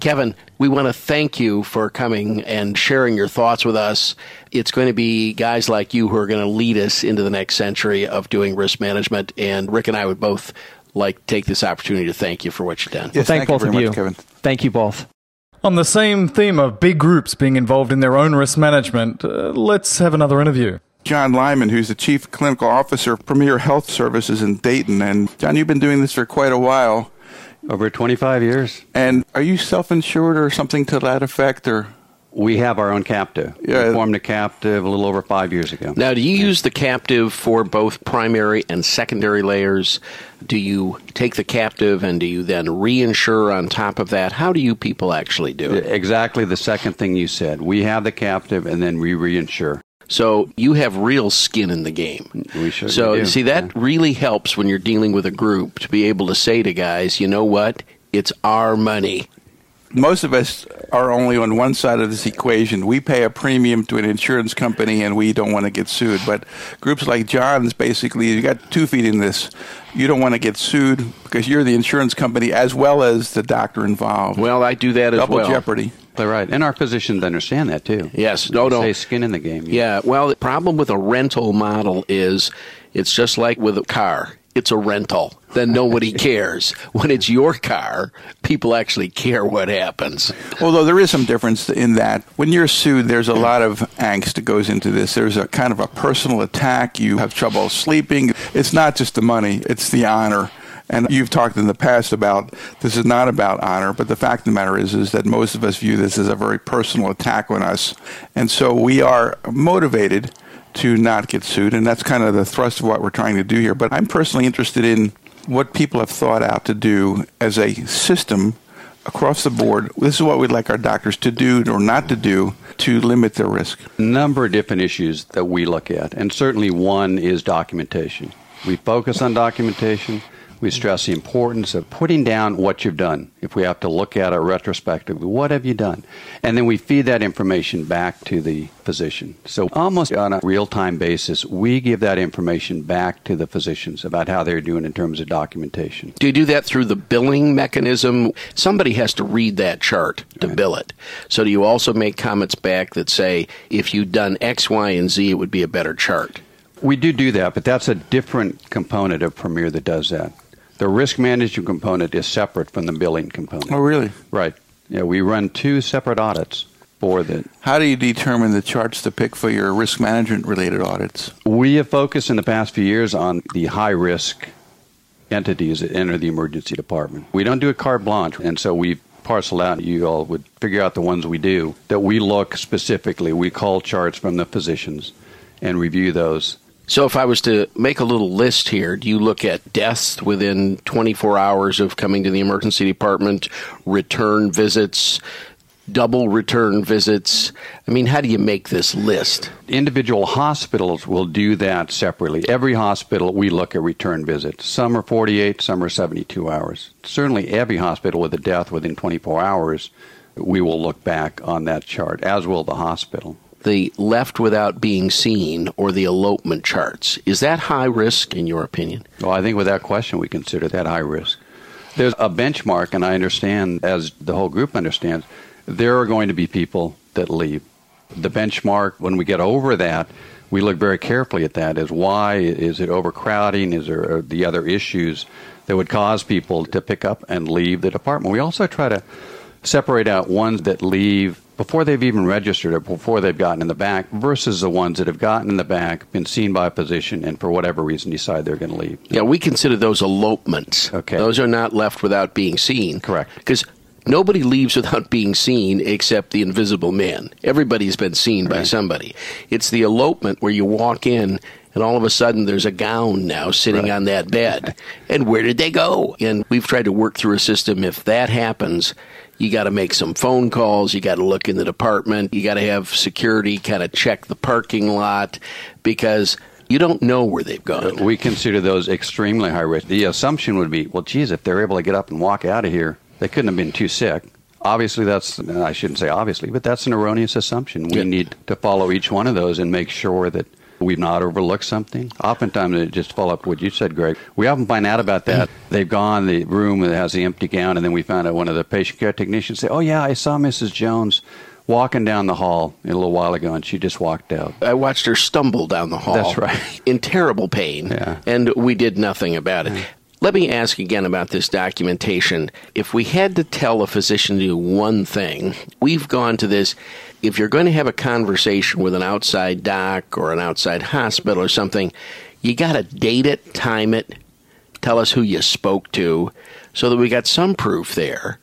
Kevin, we want to thank you for coming and sharing your thoughts with us. It's going to be guys like you who are going to lead us into the next century of doing risk management. And Rick and I would both like to take this opportunity to thank you for what you've done. Yes, well, thank both of you. Much, Kevin. Thank you both. On the same theme of big groups being involved in their own risk management, let's have another interview. John Lyman, who's the Chief Clinical Officer of Premier Health Services in Dayton. And John, you've been doing this for quite a while. Over 25 years. And are you self-insured or something to that effect? Or we have our own captive. Yeah. We formed a captive a little over 5 years ago. Now, do you use the captive for both primary and secondary layers? Do you take the captive and do you then reinsure on top of that? How do you people actually do it? Exactly the second thing you said. We have the captive and then we reinsure. So you have real skin in the game. We sure do. So you see, that really helps when you're dealing with a group to be able to say to guys, you know what, it's our money. Most of us are only on one side of this equation. We pay a premium to an insurance company and we don't want to get sued. But groups like John's, basically, you got 2 feet in this. You don't want to get sued because you're the insurance company as well as the doctor involved. Well, I do that as well. Double jeopardy. Right. And our physicians understand that, too. Yes. No. They say skin in the game. Yeah. Well, the problem with a rental model is it's just like with a car. It's a rental. Then nobody cares. When it's your car, people actually care what happens. Although there is some difference in that. When you're sued, there's a lot of angst that goes into this. There's a kind of a personal attack. You have trouble sleeping. It's not just the money. It's the honor. And you've talked in the past about this is not about honor, but the fact of the matter is that most of us view this as a very personal attack on us. And so we are motivated to not get sued, and that's kind of the thrust of what we're trying to do here. But I'm personally interested in what people have thought out to do as a system across the board. This is what we'd like our doctors to do or not to do to limit their risk. A number of different issues that we look at, and certainly one is documentation. We focus on documentation. We stress the importance of putting down what you've done. If we have to look at it retrospectively, what have you done? And then we feed that information back to the physician. So almost on a real-time basis, we give that information back to the physicians about how they're doing in terms of documentation. Do you do that through the billing mechanism? Somebody has to read that chart to bill it. So do you also make comments back that say, if you'd done X, Y, and Z, it would be a better chart? We do that, but that's a different component of Premier that does that. The risk management component is separate from the billing component. Oh, really? Right. Yeah, we run two separate audits for that. How do you determine the charts to pick for your risk management-related audits? We have focused in the past few years on the high-risk entities that enter the emergency department. We don't do a carte blanche, and so we've parcel out, you all would figure out the ones we do, that we look specifically. We call charts from the physicians and review those. So if I was to make a little list here, do you look at deaths within 24 hours of coming to the emergency department, return visits, double return visits? I mean, how do you make this list? Individual hospitals will do that separately. Every hospital, we look at return visits. Some are 48, some are 72 hours. Certainly every hospital with a death within 24 hours, we will look back on that chart, as will the hospital. The left without being seen or the elopement charts, is that high risk in your opinion? Well, I think without question we consider that high risk. There's a benchmark, and I understand, as the whole group understands, there are going to be people that leave. The benchmark, when we get over that, we look very carefully at that. Is why? Is it overcrowding? Is there the other issues that would cause people to pick up and leave the department? We also try to separate out ones that leave before they've even registered or before they've gotten in the back versus the ones that have gotten in the back, been seen by a physician, and for whatever reason decide they're going to leave. Yeah, we consider those elopements. Okay. Those are not left without being seen. Correct. Because nobody leaves without being seen except the invisible man. Everybody's been seen by somebody. It's the elopement where you walk in and all of a sudden there's a gown now sitting on that bed. And where did they go? And we've tried to work through a system. If that happens, you got to make some phone calls. You got to look in the department. You got to have security kind of check the parking lot because you don't know where they've gone. We consider those extremely high risk. The assumption would be, well, geez, if they're able to get up and walk out of here, they couldn't have been too sick. Obviously, that's, I shouldn't say obviously, but that's an erroneous assumption. We need to follow each one of those and make sure that we've not overlooked something. Oftentimes, just to follow up what you said, Greg, we often find out about that. They've gone, the room that has the empty gown, and then we found out one of the patient care technicians say, oh, yeah, I saw Mrs. Jones walking down the hall a little while ago, and she just walked out. I watched her stumble down the hall. That's right. In terrible pain, and we did nothing about it. Let me ask again about this documentation. If we had to tell a physician to do one thing, we've gone to this, if you're going to have a conversation with an outside doc or an outside hospital or something, you got to date it, time it, tell us who you spoke to, so that we got some proof there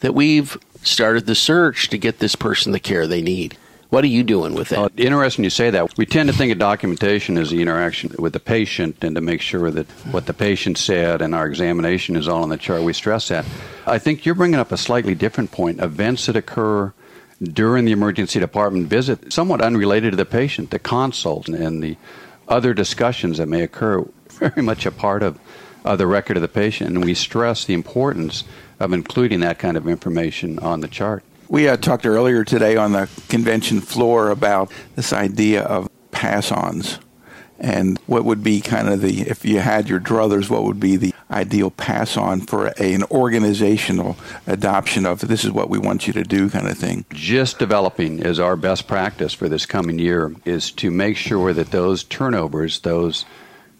that we've started the search to get this person the care they need. What are you doing with that? Interesting you say that. We tend to think of documentation as the interaction with the patient and to make sure that what the patient said and our examination is all on the chart. We stress that. I think you're bringing up a slightly different point. Events that occur during the emergency department visit, somewhat unrelated to the patient, the consults and the other discussions that may occur, very much a part of the record of the patient. And we stress the importance of including that kind of information on the chart. We talked earlier today on the convention floor about this idea of pass-ons and what would be kind of the, if you had your druthers, what would be the ideal pass-on for an organizational adoption of this is what we want you to do kind of thing. Just developing is our best practice for this coming year is to make sure that those turnovers, those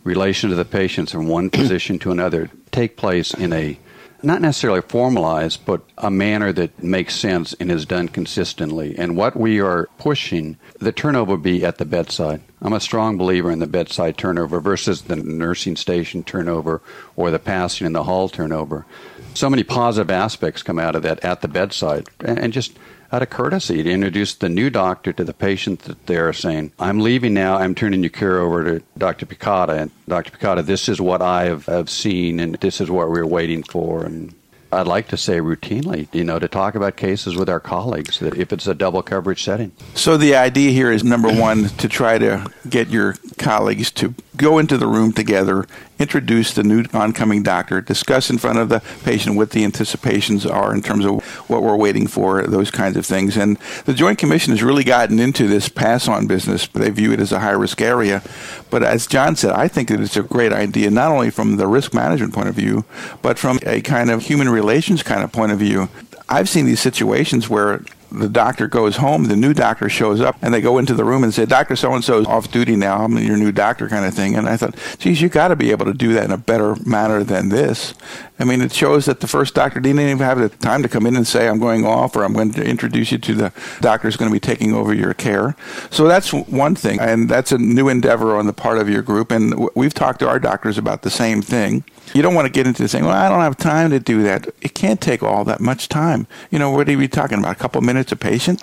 relations of the patients from one position to another take place in a not necessarily formalized, but a manner that makes sense and is done consistently. And what we are pushing, the turnover be at the bedside. I'm a strong believer in the bedside turnover versus the nursing station turnover or the passing in the hall turnover. So many positive aspects come out of that at the bedside. And just out of courtesy to introduce the new doctor to the patient that they're saying, I'm leaving now, I'm turning your care over to Dr. Picotta, and Dr. Picotta, this is what I have seen, and this is what we're waiting for. And I'd like to say routinely, you know, to talk about cases with our colleagues, that if it's a double coverage setting. So the idea here is, number one, to try to get your colleagues to go into the room together, introduce the new oncoming doctor, discuss in front of the patient what the anticipations are in terms of what we're waiting for, those kinds of things. And the Joint Commission has really gotten into this pass-on business, but they view it as a high-risk area. But as John said, I think that it's a great idea, not only from the risk management point of view, but from a kind of human relations kind of point of view. I've seen these situations where the doctor goes home, the new doctor shows up, and they go into the room and say, Dr. So-and-so's off duty now, I'm your new doctor kind of thing. And I thought, geez, you got to be able to do that in a better manner than this. I mean, it shows that the first doctor didn't even have the time to come in and say, I'm going off, or I'm going to introduce you to the doctor who's going to be taking over your care. So that's one thing, and that's a new endeavor on the part of your group. And we've talked to our doctors about the same thing. You don't want to get into saying, well, I don't have time to do that. It can't take all that much time. You know, what are we talking about? A couple minutes a patient?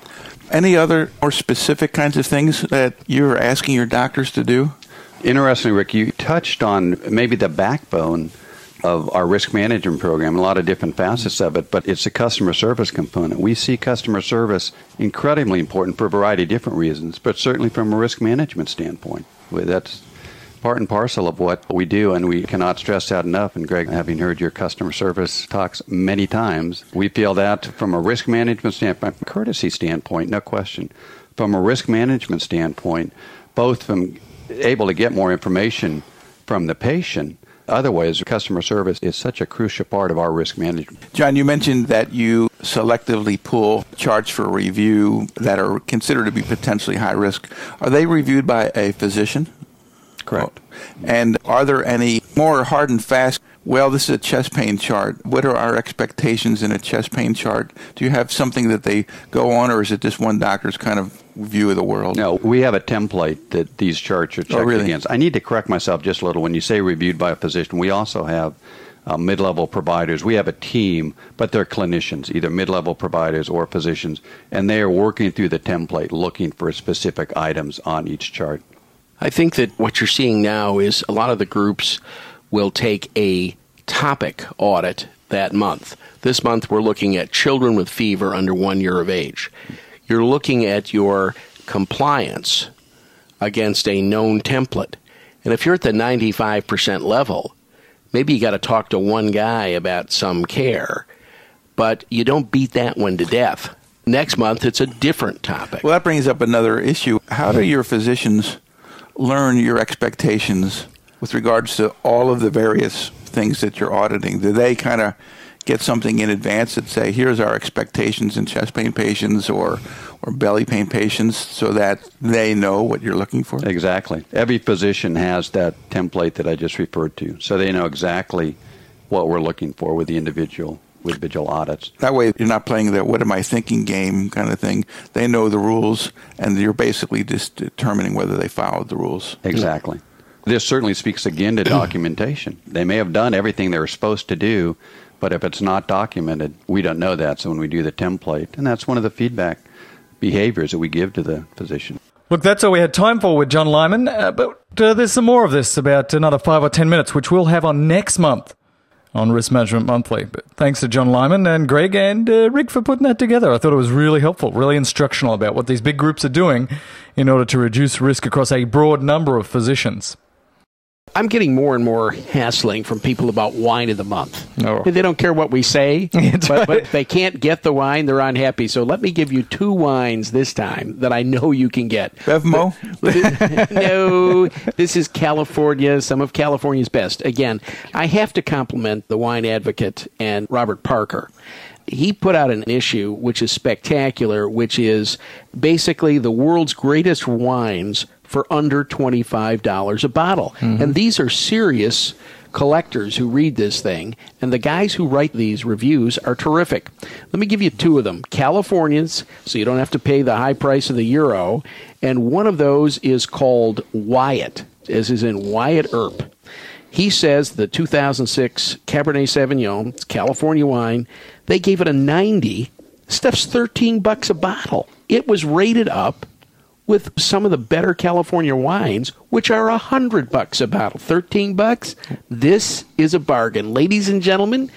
Any other more specific kinds of things that you're asking your doctors to do? Interesting, Rick. You touched on maybe the backbone of our risk management program, a lot of different facets of it, but it's the customer service component. We see customer service incredibly important for a variety of different reasons, but certainly from a risk management standpoint. That's part and parcel of what we do, and we cannot stress that enough. And Greg, having heard your customer service talks many times, we feel that from a risk management standpoint, from a courtesy standpoint, no question. From a risk management standpoint, both from able to get more information from the patient, otherwise customer service is such a crucial part of our risk management. John, you mentioned that you selectively pull charts for review that are considered to be potentially high risk. Are they reviewed by a physician? Correct. And are there any more hard and fast, well, this is a chest pain chart, what are our expectations in a chest pain chart? Do you have something that they go on, or is it just one doctor's kind of view of the world? No, we have a template that these charts are checked against. I need to correct myself just a little. When you say reviewed by a physician, we also have mid-level providers. We have a team, but they're clinicians, either mid-level providers or physicians, and they are working through the template looking for specific items on each chart. I think that what you're seeing now is a lot of the groups will take a topic audit that month. This month, we're looking at children with fever under 1 year of age. You're looking at your compliance against a known template. And if you're at the 95% level, maybe you got to talk to one guy about some care, but you don't beat that one to death. Next month, it's a different topic. Well, that brings up another issue. How do your physicians learn your expectations with regards to all of the various things that you're auditing? Do they kind of get something in advance that say, here's our expectations in chest pain patients or belly pain patients, so that they know what you're looking for? Exactly. Every physician has that template that I just referred to, so they know exactly what we're looking for with the individual audits. That way you're not playing that what am I thinking game kind of thing. They know the rules, and you're basically just determining whether they followed the rules. Exactly. This certainly speaks again to documentation. They may have done everything they were supposed to do, but if it's not documented, we don't know that. So when we do the template, and that's one of the feedback behaviors that we give to the physician. Look, that's all we had time for with John Lyman, but there's some more of this, about another 5 or 10 minutes, which we'll have on next month on Risk Management Monthly. But thanks to John Lyman and Greg and Rick for putting that together. I thought it was really helpful, really instructional about what these big groups are doing in order to reduce risk across a broad number of physicians. I'm getting more and more hassling from people about wine of the month. Oh. They don't care what we say, but if they can't get the wine, they're unhappy. So let me give you two wines this time that I know you can get. BevMo? No, this is California, some of California's best. Again, I have to compliment the Wine Advocate and Robert Parker. He put out an issue which is spectacular, which is basically the world's greatest wines for under $25 a bottle. Mm-hmm. And these are serious collectors who read this thing, and the guys who write these reviews are terrific. Let me give you two of them. Californians, so you don't have to pay the high price of the euro, and one of those is called Wyatt, as is in Wyatt Earp. He says the 2006 Cabernet Sauvignon, it's California wine, they gave it a 90, stuff's $13 a bottle. It was rated up with some of the better California wines, which are $100 a bottle. $13? This is a bargain. Ladies and gentlemen,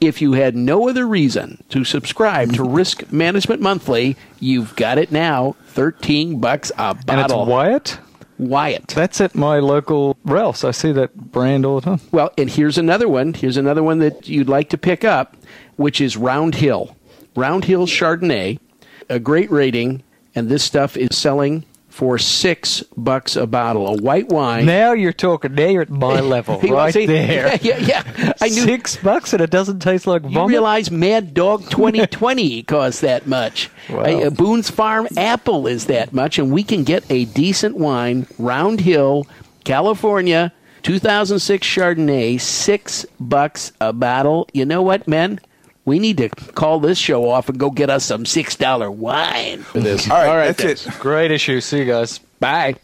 if you had no other reason to subscribe to Risk Management Monthly, you've got it now. $13 a bottle. And it's Wyatt? Wyatt. That's at my local Ralph's. I see that brand all the time. Well, and here's another one. Here's another one that you'd like to pick up, which is Round Hill. Round Hill Chardonnay, a great rating, and this stuff is selling for $6 a bottle. A white wine. Now you're talking. Now you're at my level, right? See, there. Yeah. I knew. $6 and it doesn't taste like vomit? You realize Mad Dog 2020 costs that much. Wow. Boone's Farm Apple is that much, and we can get a decent wine, Round Hill, California, 2006 Chardonnay, $6 a bottle. You know what, men? We need to call this show off and go get us some $6 wine for this. All right, that's it. Great issue. See you guys. Bye.